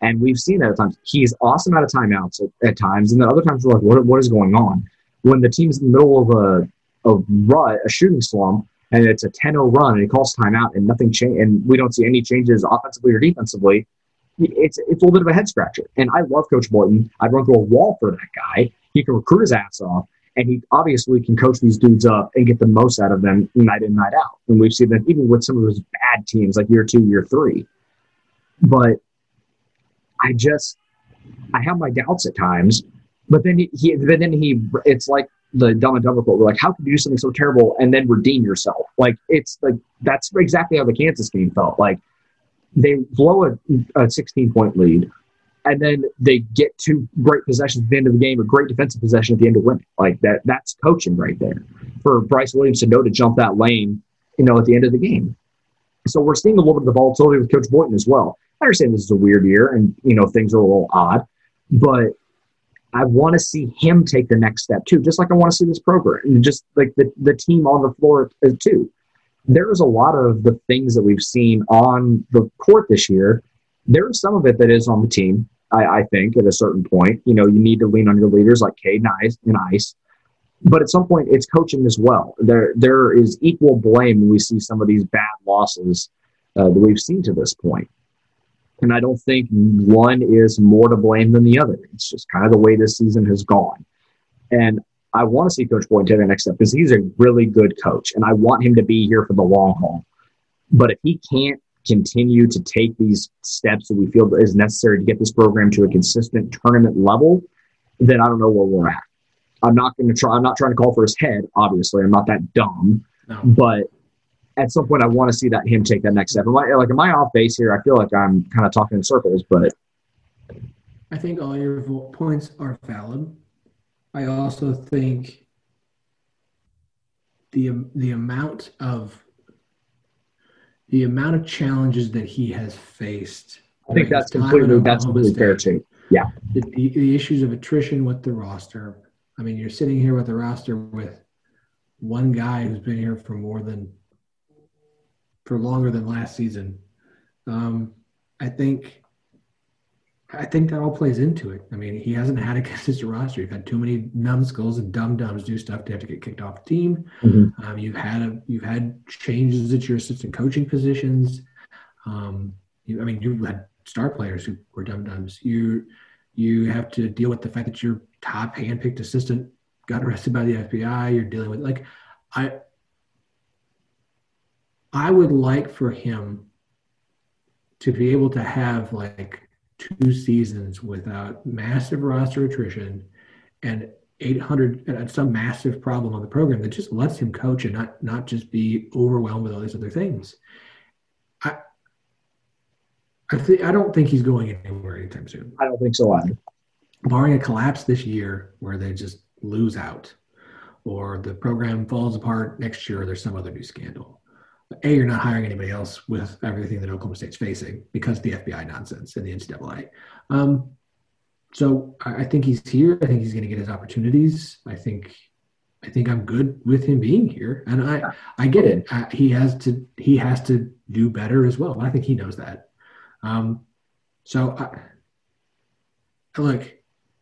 And we've seen that at times. He's awesome out of timeouts at, at times. And then other times we're like, what, what is going on? When the team's in the middle of a, a rut, a shooting slump, and it's a ten oh run, and he calls timeout, and nothing change, and we don't see any changes offensively or defensively. It's it's a little bit of a head scratcher. And I love Coach Boynton. I'd run through a wall for that guy. He can recruit his ass off, and he obviously can coach these dudes up and get the most out of them night in, night out. And we've seen that even with some of those bad teams, like year two, year three. But I just I have my doubts at times. But then he, he but then he it's like the Dumb and Dumber quote, we're like, how can you do something so terrible and then redeem yourself? Like, it's like, that's exactly how the Kansas game felt. Like, they blow a sixteen-point lead, and then they get two great possessions at the end of the game, a great defensive possession at the end of winning. Like, that that's coaching right there. For Bryce Williams to know to jump that lane, you know, at the end of the game. So we're seeing a little bit of the volatility with Coach Boynton as well. I understand this is a weird year, and, you know, things are a little odd, but I want to see him take the next step too, just like I want to see this program and just like the, the team on the floor too. There is a lot of the things that we've seen on the court this year. There is some of it that is on the team, I, I think, at a certain point. You know, you need to lean on your leaders like Cade and Ice. But at some point, it's coaching as well. There, There is equal blame when we see some of these bad losses uh, that we've seen to this point. And I don't think one is more to blame than the other. It's just kind of the way this season has gone. And I want to see Coach Boyd take the next step because he's a really good coach, and I want him to be here for the long haul. But if he can't continue to take these steps that we feel is necessary to get this program to a consistent tournament level, then I don't know where we're at. I'm not going to try. I'm not trying to call for his head, obviously. I'm not that dumb. No. But at some point, I want to see that him take that next step. Am I, like, am I off base here? I feel like I'm kind of talking in circles, but I think all your points are valid. I also think the the amount of the amount of challenges that he has faced. I think that's completely that's completely fair too. Yeah, the, the the issues of attrition with the roster. I mean, you're sitting here with a roster with one guy who's been here for more than. for longer than last season. Um, I think I think that all plays into it. I mean, he hasn't had a consistent roster. You've had too many numbskulls and dum-dums do stuff to have to get kicked off the team. Mm-hmm. Um, you've had a, you've had changes at your assistant coaching positions. Um, you, I mean, you've had star players who were dum-dums. You, you have to deal with the fact that your top hand-picked assistant got arrested by the F B I. You're dealing with, like, I – I would like for him to be able to have like two seasons without massive roster attrition and eight hundred and some massive problem on the program that just lets him coach and not, not just be overwhelmed with all these other things. I I, th- I don't think he's going anywhere anytime soon. I don't think so either. Barring a collapse this year where they just lose out or the program falls apart next year or there's some other new scandal. A, you're not hiring anybody else with everything that Oklahoma State's facing because of the F B I nonsense and the N C double A. Um, so I, I think he's here. I think he's going to get his opportunities. I think, I think I'm good with him being here, and I, I get it. I, he has to, he has to do better as well. And I think he knows that. Um, so, I, look,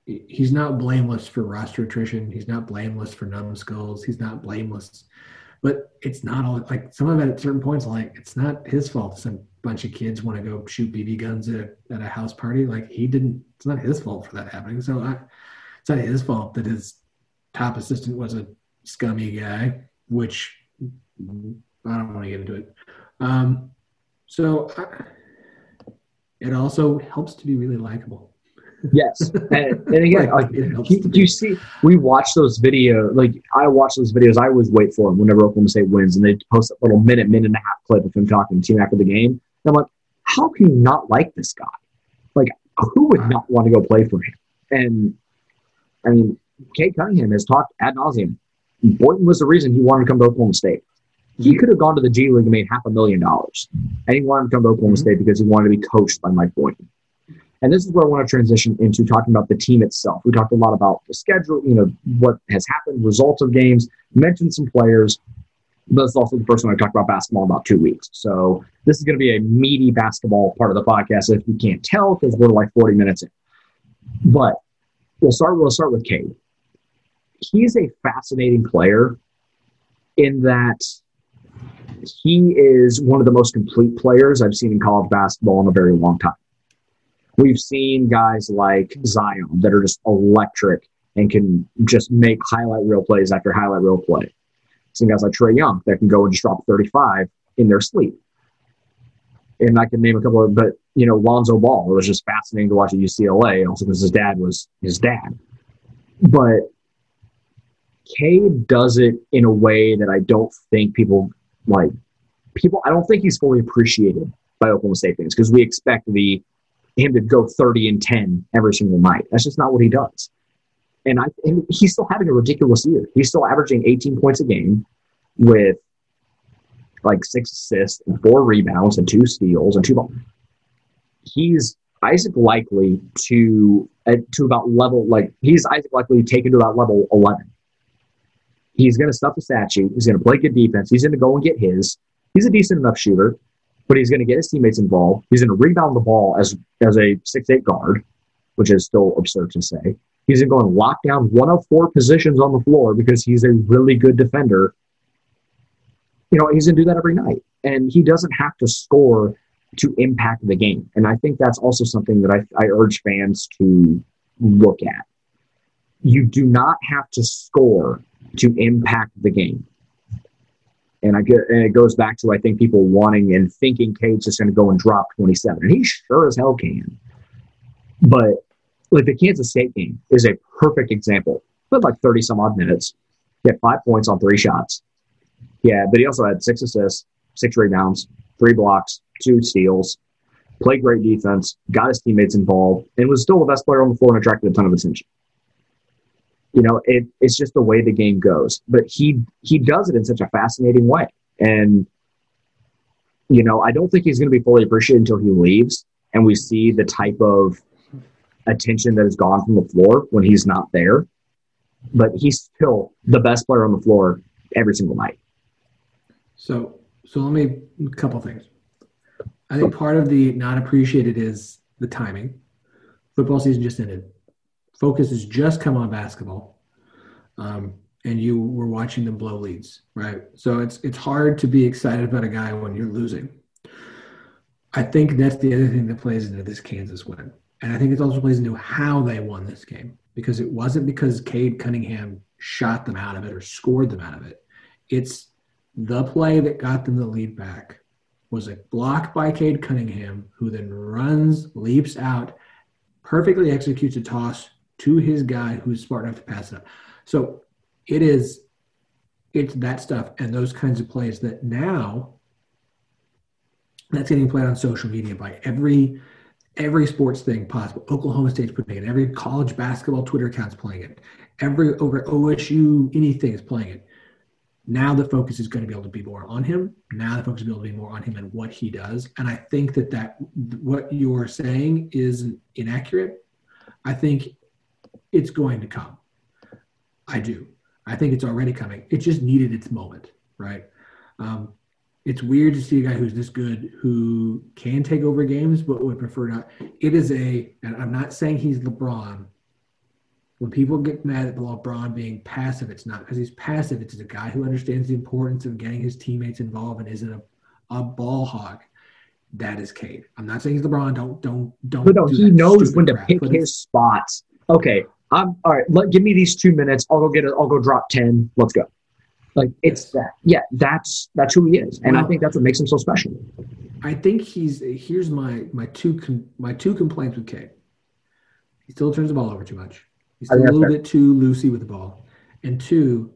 he's not blameless for roster attrition. He's not blameless for numbskulls. He's not blameless. But it's not all – like, some of it at certain points, like, it's not his fault some bunch of kids want to go shoot B B guns at a, at a house party. Like, he didn't – it's not his fault for that happening. So, I, it's not his fault that his top assistant was a scummy guy, which I don't want to get into it. Um, so, I, it also helps to be really likable. Yes, and, and again, like, like, he, you see, we watch those videos. Like I watch those videos. I always wait for them whenever Oklahoma State wins, and they post that little minute, minute and a half clip of him talking to the team after the game. And I'm like, how can you not like this guy? Like, who would not want to go play for him? And I mean, Cade Cunningham has talked ad nauseum. Boynton was the reason he wanted to come to Oklahoma State. He could have gone to the G League and made half a million dollars, and he wanted to come to Oklahoma mm-hmm. State because he wanted to be coached by Mike Boynton. And this is where I want to transition into talking about the team itself. We talked a lot about the schedule, you know, what has happened, results of games, mentioned some players. But it's also the first one I talked about basketball in about two weeks. So this is going to be a meaty basketball part of the podcast, if you can't tell, because we're like forty minutes in. But we'll start, we'll start with Cade. He's a fascinating player in that he is one of the most complete players I've seen in college basketball in a very long time. We've seen guys like Zion that are just electric and can just make highlight reel plays after highlight reel play. We've seen guys like Trae Young that can go and just drop thirty-five in their sleep. And I can name a couple of, but, you know, Lonzo Ball, it was just fascinating to watch at U C L A, also because his dad was his dad. But Cade does it in a way that I don't think people, like, people, I don't think he's fully appreciated by Oklahoma State fans, because we expect the, him to go thirty and ten every single night. That's just not what he does. And I and he's still having a ridiculous year. He's still averaging eighteen points a game with like six assists and four rebounds and two steals and two balls. He's Isaac Likely to uh, to about level, like he's Isaac Likely taken to about level eleven. He's going to stuff the statue. He's going to play good defense. He's going to go and get his. He's a decent enough shooter, but he's going to get his teammates involved. He's going to rebound the ball as as a six eight guard, which is still absurd to say. He's going to go and lock down one of four positions on the floor because he's a really good defender. You know, he's going to do that every night. And he doesn't have to score to impact the game. And I think that's also something that I, I urge fans to look at. You do not have to score to impact the game. And, I get, and it goes back to, I think, people wanting and thinking Cade's just going to go and drop twenty-seven. And he sure as hell can. But, like, the Kansas State game is a perfect example. But, like, thirty-some-odd minutes. He had five points on three shots. Yeah, but he also had six assists, six rebounds, three blocks, two steals, played great defense, got his teammates involved, and was still the best player on the floor and attracted a ton of attention. You know, it, it's just the way the game goes. But he he does it in such a fascinating way. And, you know, I don't think he's going to be fully appreciated until he leaves and we see the type of attention that has gone from the floor when he's not there. But he's still the best player on the floor every single night. So, so let me – a couple things. I think part of the not appreciated is the timing. Football season just ended. Focus has just come on basketball, um, and you were watching them blow leads, right? So it's it's hard to be excited about a guy when you're losing. I think that's the other thing that plays into this Kansas win. And I think it also plays into how they won this game, because it wasn't because Cade Cunningham shot them out of it or scored them out of it. It's the play that got them the lead back was a block by Cade Cunningham, who then runs, leaps out, perfectly executes a toss to his guy who's smart enough to pass it up. So it is, it's that stuff and those kinds of plays that now that's getting played on social media by every every sports thing possible. Oklahoma State's putting it. Every college basketball Twitter account's playing it. Every over O S U anything is playing it. Now the focus is going to be able to be more on him. Now the focus is going to be more on him and what he does. And I think that that what you're saying is inaccurate. I think it's going to come. I do. I think it's already coming. It just needed its moment, right? Um, it's weird to see a guy who's this good who can take over games but would prefer not. It is a – and I'm not saying he's LeBron. When people get mad at LeBron being passive, it's not because he's passive. It's a guy who understands the importance of getting his teammates involved and isn't a, a ball hog. That is Cade. I'm not saying he's LeBron. Don't don't don't. But no, do he knows when to crap, pick his spots. Okay, I'm all right. Let give me these two minutes. I'll go get. A, I'll go drop ten. Let's go. Like it's yes. that. Yeah, that's that's who he is, and well, I think that's what makes him so special. I think he's here's my my two com, my two complaints with Cade. He still turns the ball over too much. He's still a little bit too loosey with the ball, and two.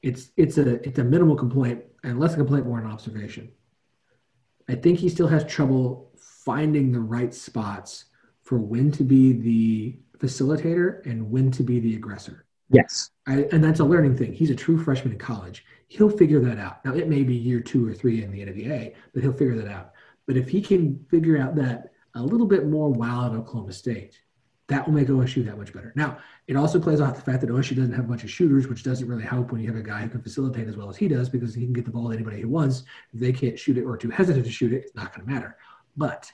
It's it's a it's a minimal complaint and less a complaint, more an observation. I think he still has trouble finding the right spots for when to be the facilitator and when to be the aggressor. Yes. I, and that's a learning thing. He's a true freshman in college. He'll figure that out. Now, it may be year two or three in the N B A, but he'll figure that out. But if he can figure out that a little bit more while at Oklahoma State, that will make O S U that much better. Now, it also plays off the fact that O S U doesn't have a bunch of shooters, which doesn't really help when you have a guy who can facilitate as well as he does, because he can get the ball to anybody he wants. If they can't shoot it or are too hesitant to shoot it, it's not going to matter. But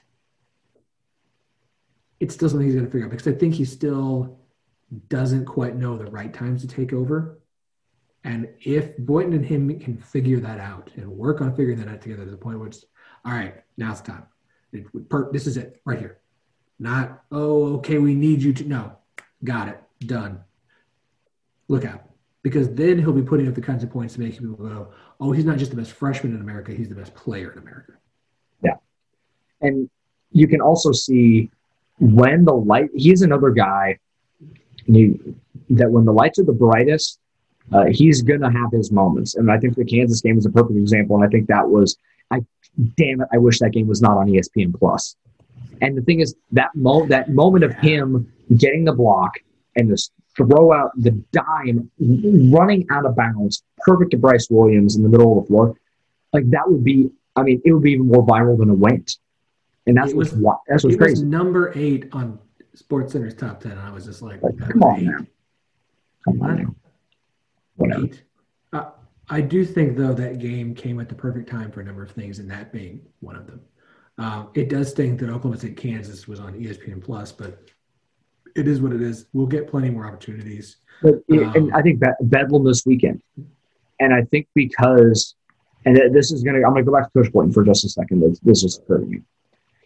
it's still something he's going to figure out, because I think he still doesn't quite know the right times to take over. And if Boynton and him can figure that out and work on figuring that out together to the point where it's, all right, now's the time. This is it right here. Not, oh, okay, we need you to – no, got it, done. Look out. Because then he'll be putting up the kinds of points to make people go, oh, he's not just the best freshman in America, he's the best player in America. Yeah. And you can also see when the light – he's another guy you, that when the lights are the brightest, uh, he's going to have his moments. And I think the Kansas game is a perfect example, and I think that was – I damn it, I wish that game was not on E S P N Plus. And the thing is, that mo- that moment of him getting the block and this throw out the dime, running out of bounds, perfect to Bryce Williams in the middle of the floor, like that would be, I mean, it would be even more viral than it went. And that's it what's, was, that's what's it crazy. It was number eight on SportsCenter's top ten, and I was just like, like come on eight. now. Come on now. Whatever. Uh, I do think, though, that game came at the perfect time for a number of things, and that being one of them. Uh, it does stink that Oklahoma State Kansas was on E S P N Plus, but it is what it is. We'll get plenty more opportunities. But it, um, and I think Bed- Bedlam this weekend, and I think because, and this is gonna, I'm gonna go back to Coach Boynton for just a second. This, this is occurred to me.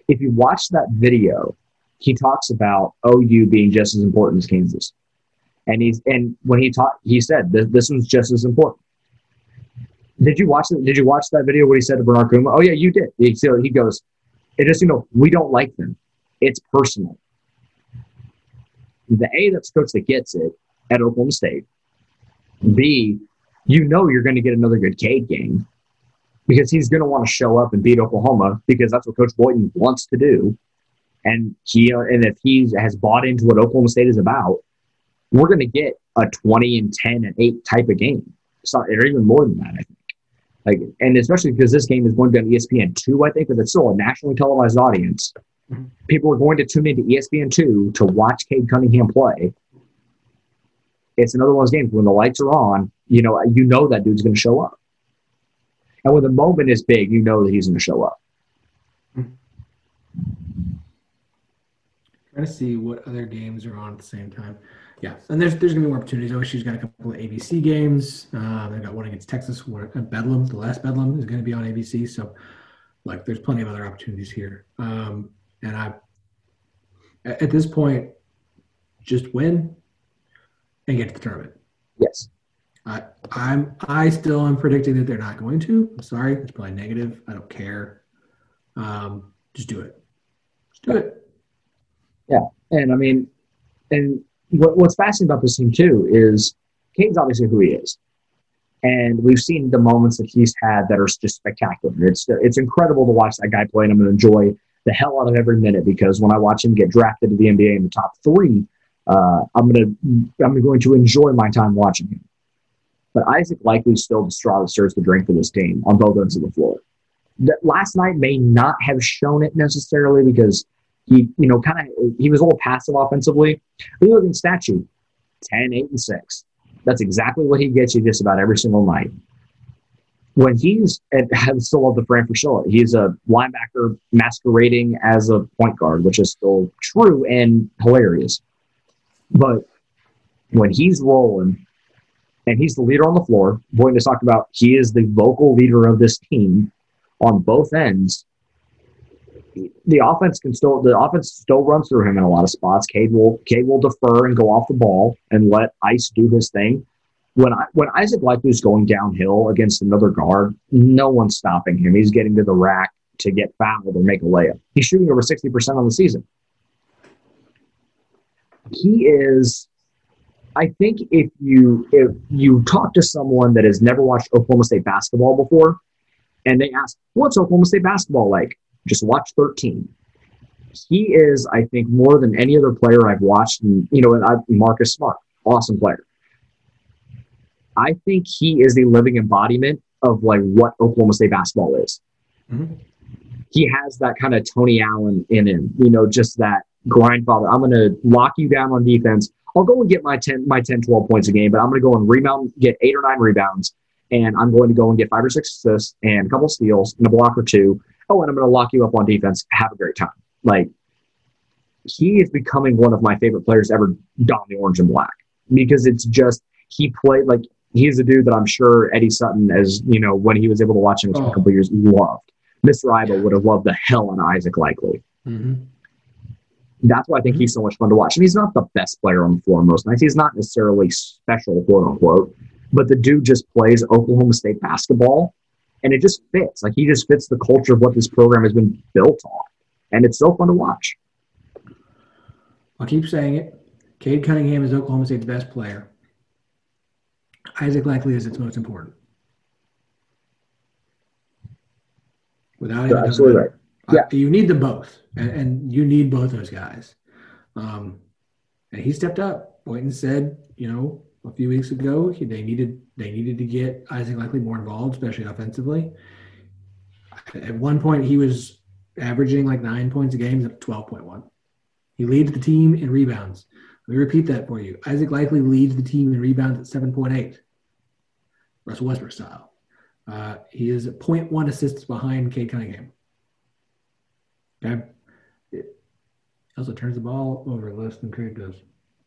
If you watch that video, he talks about O U being just as important as Kansas, and he's and when he taught, he said that this was just as important. Did you watch that? Did you watch that video? What he said to Bernard Kouma? Oh yeah, you did. He, so he goes. It just, you know, we don't like them. It's personal. The A, that's the coach that gets it at Oklahoma State. B, you know you're going to get another good Cade game because he's going to want to show up and beat Oklahoma because that's what Coach Boynton wants to do. And he uh, and if he has bought into what Oklahoma State is about, we're going to get a twenty and ten and eight type of game. So, or even more than that, I think. Like, and especially because this game is going to be on E S P N two, I think, because it's still a nationally televised audience. People are going to tune into E S P N two to watch Cade Cunningham play. It's another one of those games when the lights are on, you know, you know that dude's going to show up. And when the moment is big, you know that he's going to show up. I'm trying to see what other games are on at the same time. Yeah, and there's there's going to be more opportunities. O S U's got a couple of A B C games. Uh, they've got one against Texas, one at Bedlam. The last Bedlam is going to be on A B C. So, like, there's plenty of other opportunities here. Um, and I, at this point, just win and get to the tournament. Yes. I I'm I still am predicting that they're not going to. I'm sorry. It's probably negative. I don't care. Um, just do it. Just do it. Yeah, and I mean, and – what's fascinating about this team, too, is Cade's obviously who he is. And we've seen the moments that he's had that are just spectacular. It's it's incredible to watch that guy play, and I'm going to enjoy the hell out of every minute because when I watch him get drafted to the N B A in the top three, uh, I'm going to I'm going to enjoy my time watching him. But Isaac Likely still the straw that serves the drink for this team on both ends of the floor. That last night may not have shown it necessarily because He, you know, kind of, he was a little passive offensively. But you look at the statue, ten, eight, and six. That's exactly what he gets you just about every single night. when he's at, I still love the Fran Fraschilla. He's a linebacker masquerading as a point guard, which is still true and hilarious. But when he's rolling, and he's the leader on the floor, Boynton has talked about he is the vocal leader of this team on both ends. The offense can still the offense still runs through him in a lot of spots. Cade will Cade will defer and go off the ball and let Ice do his thing. When I, when Isaac Likely is going downhill against another guard, no one's stopping him. He's getting to the rack to get fouled or make a layup. He's shooting over sixty percent on the season. He is, I think if you if you talk to someone that has never watched Oklahoma State basketball before and they ask, what's Oklahoma State basketball like? Just watch thirteen. He is, I think, more than any other player I've watched. And, you know, and I, Marcus Smart, awesome player. I think he is the living embodiment of like what Oklahoma State basketball is. Mm-hmm. He has that kind of Tony Allen in him, you know, just that grindfather. I'm going to lock you down on defense. I'll go and get my ten, my ten, twelve points a game, but I'm going to go and remount, get eight or nine rebounds, and I'm going to go and get five or six assists and a couple steals and a block or two. Oh, and I'm going to lock you up on defense. Have a great time. Like, he is becoming one of my favorite players ever don the orange and black, because it's just, he played like, he's a dude that I'm sure Eddie Sutton, as you know, when he was able to watch him oh. a couple years, loved. Mister Iba would have loved the hell on Isaac Likely. Mm-hmm. That's why I think mm-hmm. he's so much fun to watch. And he's not the best player on the floor most nights. He's not necessarily special, quote unquote, but the dude just plays Oklahoma State basketball, and it just fits. Like, he just fits the culture of what this program has been built on, and it's so fun to watch. I'll keep saying it. Cade Cunningham is Oklahoma State's best player. Isaac Likely is its most important. Without so absolutely right. Yeah. I, you need them both, and, and you need both those guys. Um, and he stepped up. Boynton said, you know, a few weeks ago, he, they needed they needed to get Isaac Likely more involved, especially offensively. At one point, he was averaging like nine points a game, up twelve point one. He leads the team in rebounds. Let me repeat that for you. Isaac Likely leads the team in rebounds at seven point eight, Russell Westbrook style. Uh, he is at zero point one assists behind Cade Cunningham. Okay. He also turns the ball over less than Cade does.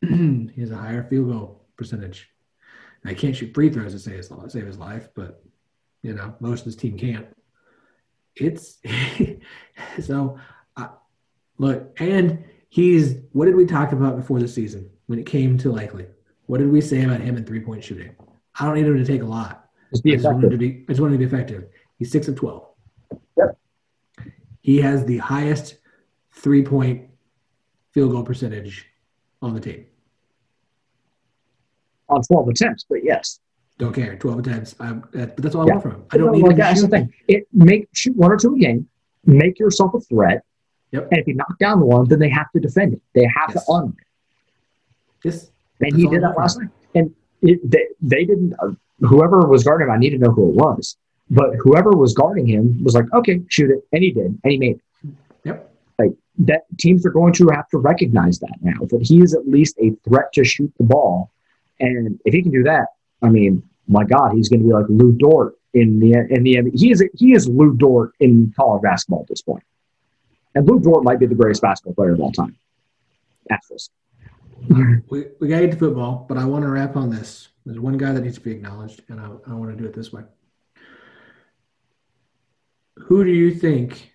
He has a higher field goal percentage. Now, he can't shoot free throws to save his life, save his life, but you know, most of this team can't. It's so uh, look, and he's, what did we talk about before the season when it came to Likely? What did we say about him in three-point shooting? I don't need him to take a lot. Just be I, just effective. Want him to be, I just want him to be effective. He's six of twelve. Yep. He has the highest three-point field goal percentage on the team. On twelve attempts, but yes. Don't care, twelve attempts. I'm, that, but that's all yeah. I want from him. I don't no, need like him to shoot. The thing. It, make, shoot one or two a game. Make yourself a threat. Yep. And if you knock down the one, then they have to defend it. They have yes. to un. Yes. And he did that last night. And it, they, they didn't uh, – whoever was guarding him, I need to know who it was. But whoever was guarding him was like, okay, shoot it. And he did. And he made it. Yep. Like, that teams are going to have to recognize that now, that he is at least a threat to shoot the ball. And if he can do that, I mean, my God, he's going to be like Lou Dort in the in the he is he is Lou Dort in college basketball at this point. And Lou Dort might be the greatest basketball player of all time. Asterisk. We we got to get to football, but I want to wrap on this. There's one guy that needs to be acknowledged, and I, I want to do it this way. Who do you think?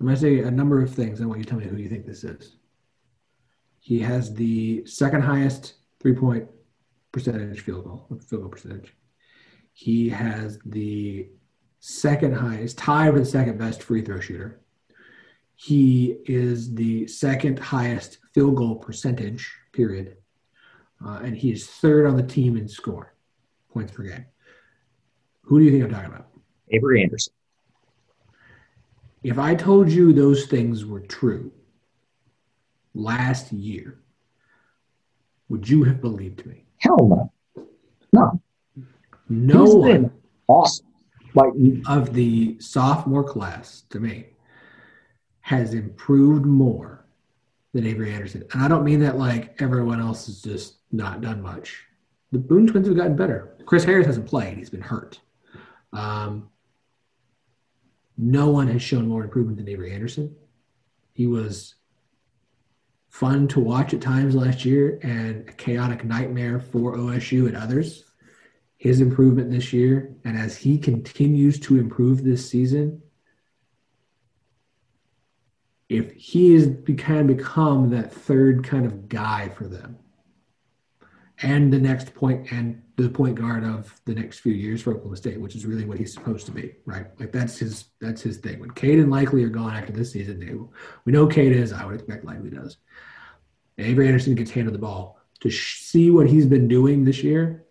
I'm going to say a number of things. I want you to tell me who you think this is. He has the second highest three-point percentage field goal, field goal percentage. He has the second highest, tied with the second best free throw shooter. He is the second highest field goal percentage, period. Uh, and he is third on the team in score, points per game. Who do you think I'm talking about? Avery Anderson. If I told you those things were true last year, would you have believed me? Hell no. No. No He's one. Been awesome. Like, of the sophomore class, to me, has improved more than Avery Anderson. And I don't mean that like everyone else has just not done much. The Boone twins have gotten better. Chris Harris hasn't played. He's been hurt. Um, no one has shown more improvement than Avery Anderson. He was fun to watch at times last year and a chaotic nightmare for O S U and others. His improvement this year, and as he continues to improve this season, if he is kind of become that third kind of guy for them and the next point and the point guard of the next few years for Oklahoma State, which is really what he's supposed to be, right? Like that's his that's his thing. When Cade and Likely are gone after this season, they, we know Cade is. I would expect Likely does. Avery Anderson gets handed the ball to sh- see what he's been doing this year.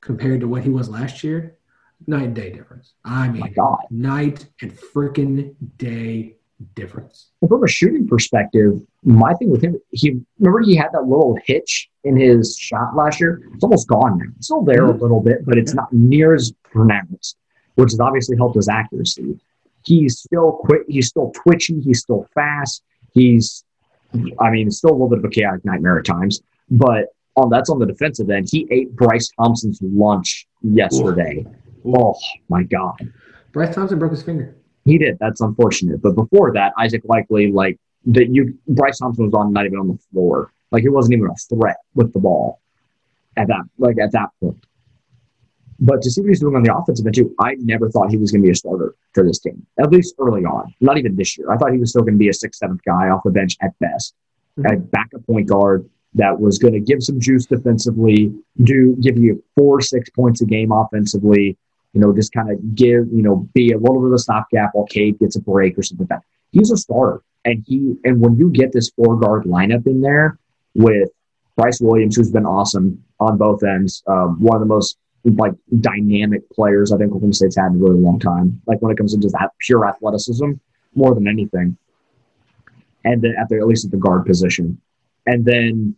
Compared to what he was last year, night and day difference. I mean, oh night and freaking day difference. And from a shooting perspective, my thing with him, he remember he had that little hitch in his shot last year? It's almost gone now. It's still there a little bit, but it's not near as pronounced, which has obviously helped his accuracy. He's still quick. He's still twitchy. He's still fast. He's, I mean, still a little bit of a chaotic nightmare at times, but oh, that's on the defensive end. He ate Bryce Thompson's lunch yesterday. Ooh. Oh, my God. Bryce Thompson broke his finger. He did. That's unfortunate. But before that, Isaac Likely, like, that you, Bryce Thompson was on not even on the floor. Like, he wasn't even a threat with the ball at that, like, at that point. But to see what he's doing on the offensive end, too, I never thought he was going to be a starter for this team, at least early on. Not even this year. I thought he was still going to be a sixth, seventh guy off the bench at best. Mm-hmm. A backup point guard that was going to give some juice defensively, do give you four, six points a game offensively, you know, just kind of give, you know, be a little bit of a stopgap while Cade gets a break or something like that. He's a starter. And he, and when you get this four-guard lineup in there with Bryce Williams, who's been awesome on both ends, um, one of the most, like, dynamic players I think Oklahoma State's had in a really long time, like when it comes into that pure athleticism more than anything, and then at the, at least at the guard position. And then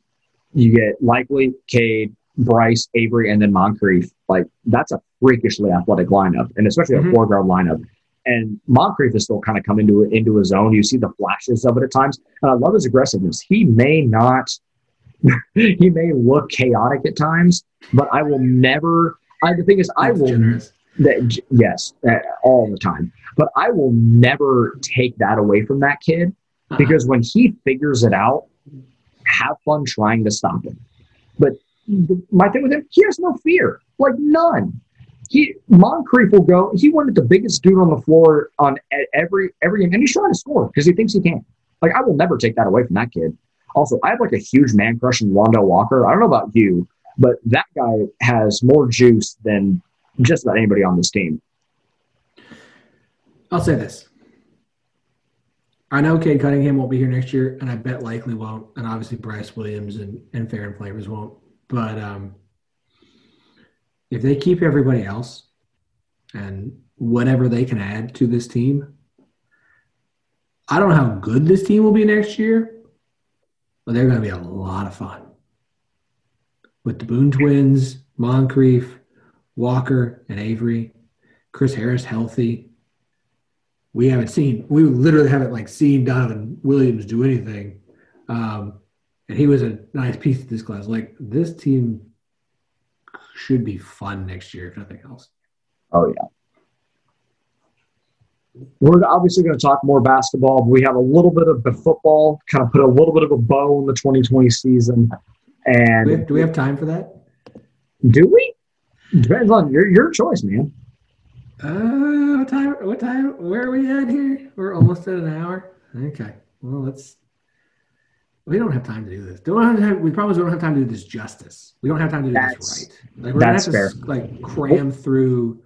you get Likely, Cade, Bryce, Avery, and then Moncrief. Like, that's a freakishly athletic lineup, and especially mm-hmm. a foreground lineup. And Moncrief is still kind of coming into, into his own. You see the flashes of it at times. And I love his aggressiveness. He may not – he may look chaotic at times, but I will never – the thing is, I that's will generous. That, yes, all the time. But I will never take that away from that kid uh-huh. because when he figures it out, have fun trying to stop him. But the, my thing with him, he has no fear, like none. He Moncrief will go. He wanted the biggest dude on the floor on every every game, and he's trying to score because he thinks he can. Like, I will never take that away from that kid. Also, I have like a huge man crush on Wanda Walker. I don't know about you, but that guy has more juice than just about anybody on this team. I'll say this. I know Cade Cunningham won't be here next year, and I bet Likely won't, and obviously Bryce Williams and, and Ferron Flavors won't. But um, if they keep everybody else and whatever they can add to this team, I don't know how good this team will be next year, but they're going to be a lot of fun. With the Boone twins, Moncrief, Walker, and Avery, Chris Harris healthy. We haven't seen – we literally haven't, like, seen Donovan Williams do anything. Um, and he was a nice piece of this class. Like, this team should be fun next year, if nothing else. Oh, yeah. We're obviously going to talk more basketball. We have a little bit of the football, kind of put a little bit of a bow on the twenty twenty season. And do we have, do we have time for that? Do we? Depends on your your choice, man. Uh, what time? What time? Where are we at here? We're almost at an hour. Okay. Well, let's. We don't have time to do this. Don't have time, we probably don't have time to do this justice. We don't have time to do that's, this right. Like, we're that's gonna have to fair. Like cram through.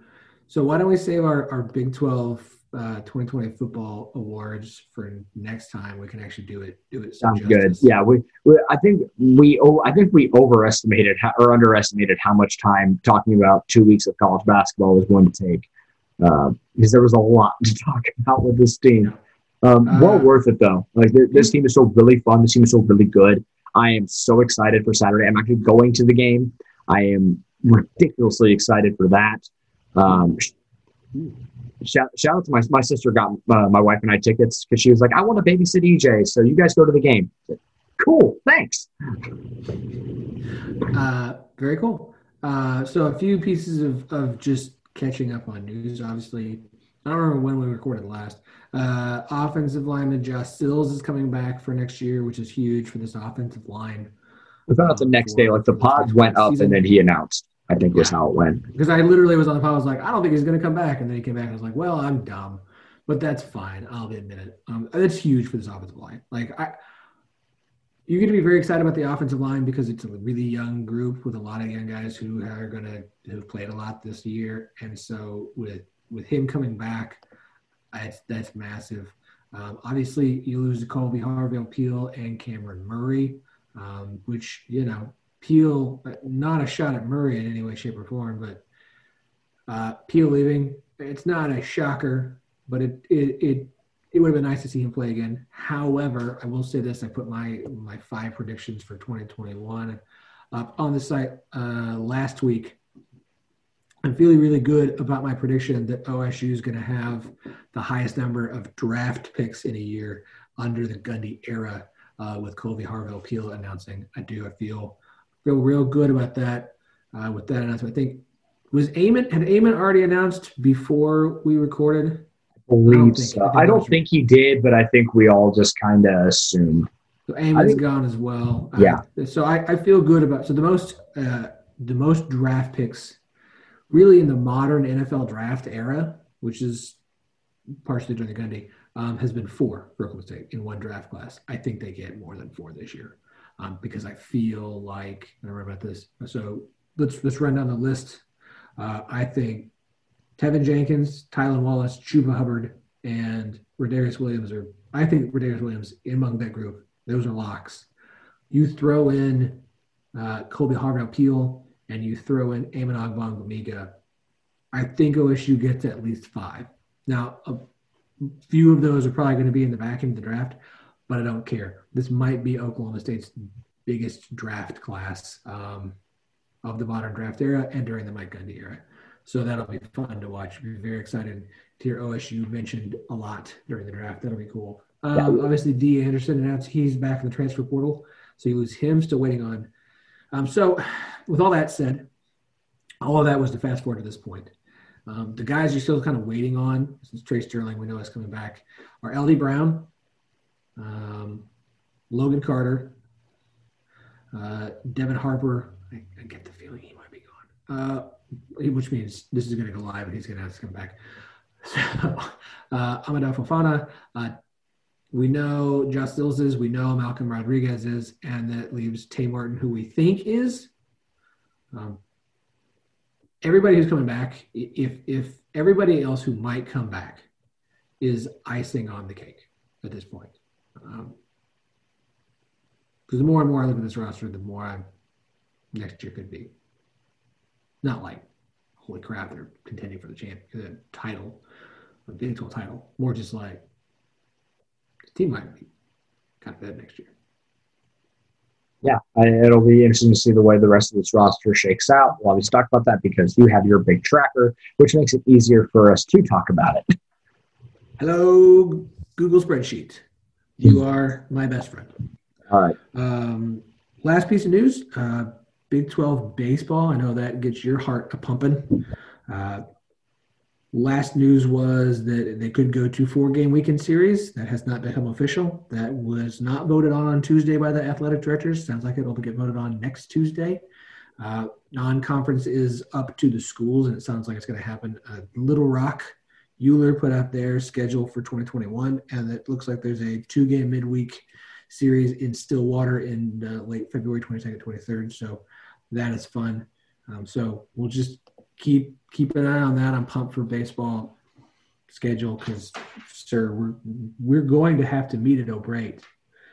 So why don't we save our, our Big Twelve uh, twenty twenty football awards for next time? We can actually do it. Do it. Sounds good. Yeah. We, we. I think we. Oh, I think we overestimated how, or underestimated how much time talking about two weeks of college basketball was going to take. Uh, because there was a lot to talk about with this team. Um, uh, well worth it, though. Like th- This team is so really fun. This team is so really good. I am so excited for Saturday. I'm actually going to the game. I am ridiculously excited for that. Um, shout, shout out to my my sister. Got uh, my wife and I tickets because she was like, I want to babysit E J, so you guys go to the game. Said, cool, thanks. Uh, very cool. Uh, so a few pieces of, of just catching up on news, obviously. I don't remember when we recorded last. Uh, offensive lineman Josh Sills is coming back for next year, which is huge for this offensive line. I thought um, the next day, like the pods went up season. And then he announced, I think yeah. was how it went. Because I literally was on the pod. I was like, I don't think he's going to come back. And then he came back and I was like, well, I'm dumb. But that's fine. I'll admit it. Um, that's huge for this offensive line. Like, I, you're going to be very excited about the offensive line because it's a really young group with a lot of young guys who are going to who've played a lot this year. And so with with him coming back, that's that's massive. Um, obviously, you lose to Kolby Harvell Peel and Cameron Murray, um, which, you know, Peel, not a shot at Murray in any way, shape, or form, but uh, Peel leaving, it's not a shocker. But it it it it would have been nice to see him play again. However, I will say this: I put my my five predictions for twenty twenty-one up on the site uh, last week. I'm feeling really good about my prediction that O S U is going to have the highest number of draft picks in a year under the Gundy era, uh, with Kolby Harvell Peel announcing. I do. I feel feel real good about that uh, with that announcement. I think was Amen had Amen already announced before we recorded. Believe so. I don't think he did, but I think we all just kind of assume. So Amon's gone as well. Yeah. I, so I, I feel good about. So the most uh, the most draft picks, really in the modern N F L draft era, which is partially during the Gundy, um, has been four for Oklahoma State in one draft class. I think they get more than four this year, um, because I feel like I don't know about this. So let's let's run down the list. Uh, I think Tevin Jenkins, Tylan Wallace, Chuba Hubbard, and Rodarius Williams are – I think Rodarius Williams among that group. Those are locks. You throw in uh, Kolby Harvell Peel and you throw in Amen Ogbongbemiga, I think O S U gets at least five. Now, a few of those are probably going to be in the back end of the draft, but I don't care. This might be Oklahoma State's biggest draft class um, of the modern draft era and during the Mike Gundy era. So that'll be fun to watch. Be very excited to hear O S U mentioned a lot during the draft. That'll be cool. Um, obviously, D. Anderson announced he's back in the transfer portal, so you lose him. Still waiting on. Um, so, with all that said, all of that was to fast forward to this point. Um, the guys you're still kind of waiting on, since Trey Sterling, we know is coming back, are L D. Brown, um, Logan Carter, uh, Devin Harper. I, I get the feeling he might be gone. Uh, which means this is going to go live and he's going to have to come back. So, uh, Amadou Fofana, uh, we know Josh Sills is, we know Malcolm Rodriguez is, and that leaves Tay Martin, who we think is. Um, everybody who's coming back, if if everybody else who might come back is icing on the cake at this point. Because um, the more and more I look at this roster, the more I'm, next year could be. Not like, holy crap, they're contending for the champ, the title, the Big twelve title. More just like, the team might be kind of bad next year. Yeah, it'll be interesting to see the way the rest of this roster shakes out. We'll obviously talk about that because you have your big tracker, which makes it easier for us to talk about it. Hello, Google Spreadsheet. You are my best friend. All right. Um, last piece of news. Uh, Big twelve baseball, I know that gets your heart a-pumping. Uh, last news was that they could go to four-game weekend series. That has not become official. That was not voted on on Tuesday by the athletic directors. Sounds like it'll get voted on next Tuesday. Uh, non-conference is up to the schools, and it sounds like it's going to happen. Uh, Little Rock, Euler put out their schedule for twenty twenty-one, and it looks like there's a two-game midweek series in Stillwater in uh, late February twenty-second, twenty-third. So that is fun. Um, so we'll just keep keep an eye on that. I'm pumped for baseball schedule because, sir, we're we're going to have to meet at O'Brate.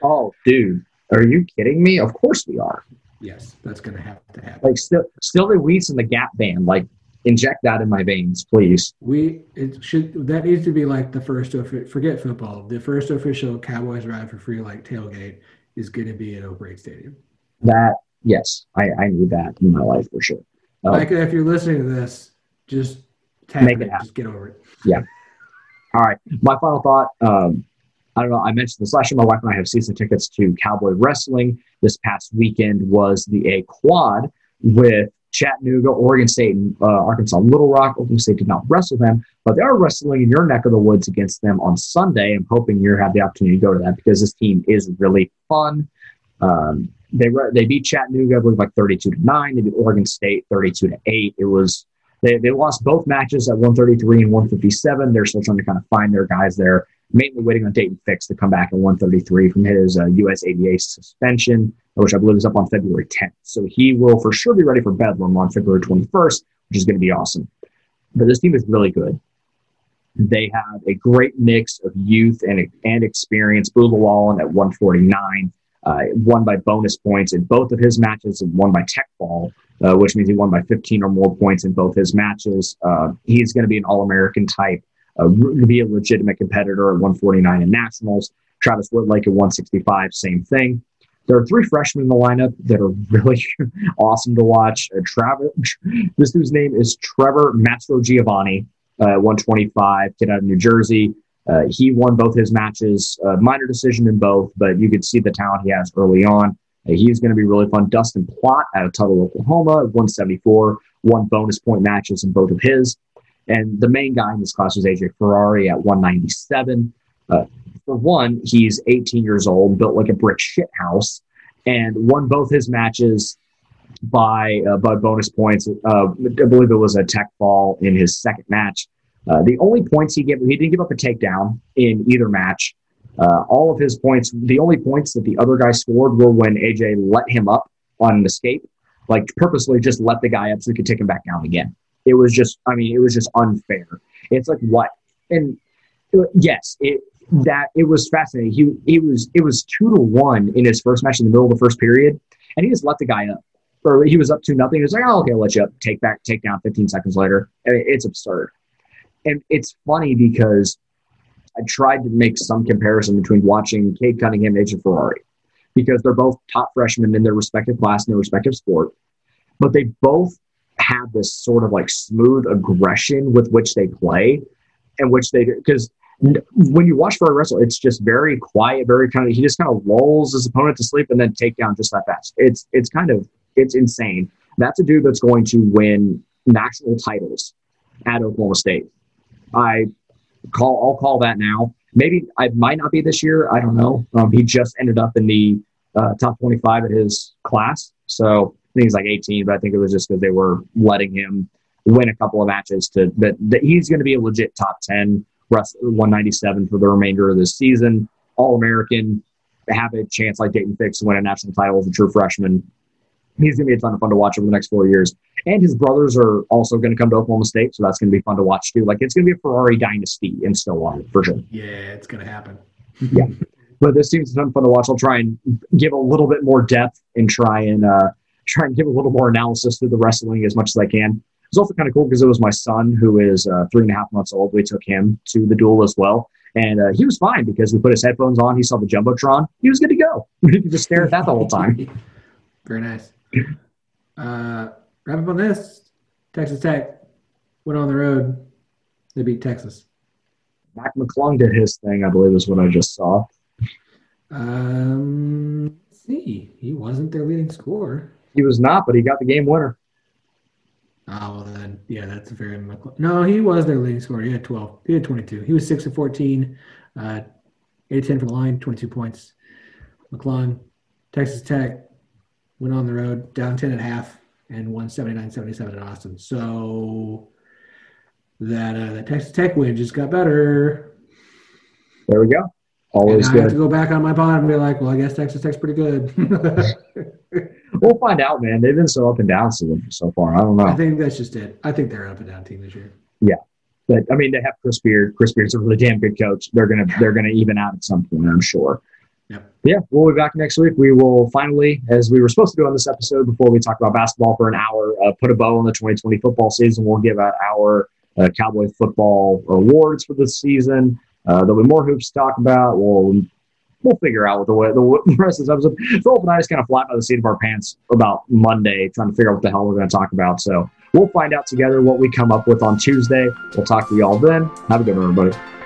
Oh, dude, are you kidding me? Of course we are. Yes, that's going to have to happen. Like still, still the Wheats and the Gap Band. Like inject that in my veins, please. We it should that needs to be like the first forget football. The first official Cowboys Ride for Free like tailgate is going to be at O'Brate Stadium. That. Yes, I, I need that in my life for sure. Um, Micah, if you're listening to this, just tap make it, it happen. Just get over it. Yeah. All right. My final thought. Um, I don't know. I mentioned this last year. My wife and I have season tickets to Cowboy Wrestling. This past weekend was the A Quad with Chattanooga, Oregon State, and uh, Arkansas Little Rock. Oklahoma State did not wrestle them, but they are wrestling in your neck of the woods against them on Sunday. I'm hoping you have the opportunity to go to that because this team is really fun. Um, they re- they beat Chattanooga, I believe, like thirty-two to nine. They beat Oregon State thirty-two to eight. It was they they lost both matches at one thirty-three and one fifty-seven. They're still trying to kind of find their guys there. Mainly waiting on Dayton Fix to come back at one thirty-three from his uh, U S A B A suspension, which I believe is up on February tenth. So he will for sure be ready for Bedlam on February twenty-first, which is going to be awesome. But this team is really good. They have a great mix of youth and, and experience. Bula Wallen at one forty-nine, uh, won by bonus points in both of his matches and won by tech ball, uh, which means he won by fifteen or more points in both his matches. Uh, he's going to be an All-American type. Uh, to be a legitimate competitor at one forty-nine in Nationals. Travis Woodlake at one sixty-five, same thing. There are three freshmen in the lineup that are really awesome to watch. Uh, Travis, this dude's name is Trevor Mastrogiovanni, uh, one twenty-five, kid out of New Jersey. Uh, he won both his matches, uh, minor decision in both, but you could see the talent he has early on. Uh, he is going to be really fun. Dustin Plott out of Tuttle, Oklahoma, at one seventy-four, won bonus point matches in both of his. And the main guy in this class was A J Ferrari at one ninety-seven. Uh, for one, he's eighteen years old, built like a brick shit house, and won both his matches by, uh, by bonus points. Uh, I believe it was a tech ball in his second match. Uh, the only points he gave, he didn't give up a takedown in either match. Uh, all of his points, the only points that the other guy scored were when A J let him up on an escape, like purposely just let the guy up so he could take him back down again. It was just, I mean, it was just unfair. It's like what, and it, yes, it that it was fascinating. He, it was, it was two to one in his first match in the middle of the first period, and he just let the guy up, or he was up to nothing. He was like, oh, okay, I'll let you up. Take back, take down. fifteen seconds later, I mean, it's absurd, and it's funny because I tried to make some comparison between watching Cade Cunningham and Agent Ferrari because they're both top freshmen in their respective class in their respective sport, but they both have this sort of like smooth aggression with which they play and which they do. Because when you watch Ferrari wrestle, it's just very quiet, very kind of, he just kind of lulls his opponent to sleep and then take down just that fast. It's, it's kind of, it's insane. That's a dude that's going to win national titles at Oklahoma State. I call, I'll call that now. Maybe I might not be this year. I don't know. Um, he just ended up in the uh, top twenty-five at his class. So I think he's like eighteen, but I think it was just because they were letting him win a couple of matches. To that, that he's going to be a legit top ten, one ninety-seven for the remainder of this season. All-American, have a chance like Dayton Fix to win a national title as a true freshman. He's going to be a ton of fun to watch over the next four years. And his brothers are also going to come to Oklahoma State, so that's going to be fun to watch too. Like, it's going to be a Ferrari dynasty in Stillwater for sure. Yeah, it's going to happen. Yeah, but this seems fun to watch. I'll try and give a little bit more depth and try and uh, – try and give a little more analysis to the wrestling as much as I can. It's also kind of cool because it was my son who is uh, three and a half months old. We took him to the duel as well. And uh, he was fine because we put his headphones on. He saw the Jumbotron. He was good to go. We could just stare at that the whole time. Very nice. Uh, wrap up on this. Texas Tech went on the road. They beat Texas. Mac McClung did his thing, I believe is what I just saw. Um, let's see. He wasn't their leading scorer. He was not, but he got the game winner. Oh, well then, yeah, that's a very – no, he was their leading scorer. He had twelve. He had twenty-two. He was six of fourteen, uh, eight of ten for the line, twenty-two points. McClung, Texas Tech, went on the road, down ten and a half, and won seventy-nine seventy-seven in Austin. So that uh, that Texas Tech win just got better. There we go. Always and I good. I have to go back on my pod and be like, well, I guess Texas Tech's pretty good. We'll find out, man. They've been so up and down so far. I don't know. I think that's just it. I think they're an up and down team this year. Yeah, but I mean, they have Chris Beard. Chris Beard's a really damn good coach. They're gonna they're gonna even out at some point, I'm sure. Yep. Yeah, we'll be back next week. We will finally, as we were supposed to do on this episode before we talk about basketball for an hour, uh, put a bow on the twenty twenty football season. We'll give out our uh, Cowboy football awards for this season. Uh, there'll be more hoops to talk about. We'll. We'll figure out what the, way, the rest of this episode. Philip and I just kind of fly by the seat of our pants about Monday, trying to figure out what the hell we're going to talk about. So we'll find out together what we come up with on Tuesday. We'll talk to you all then. Have a good one, everybody.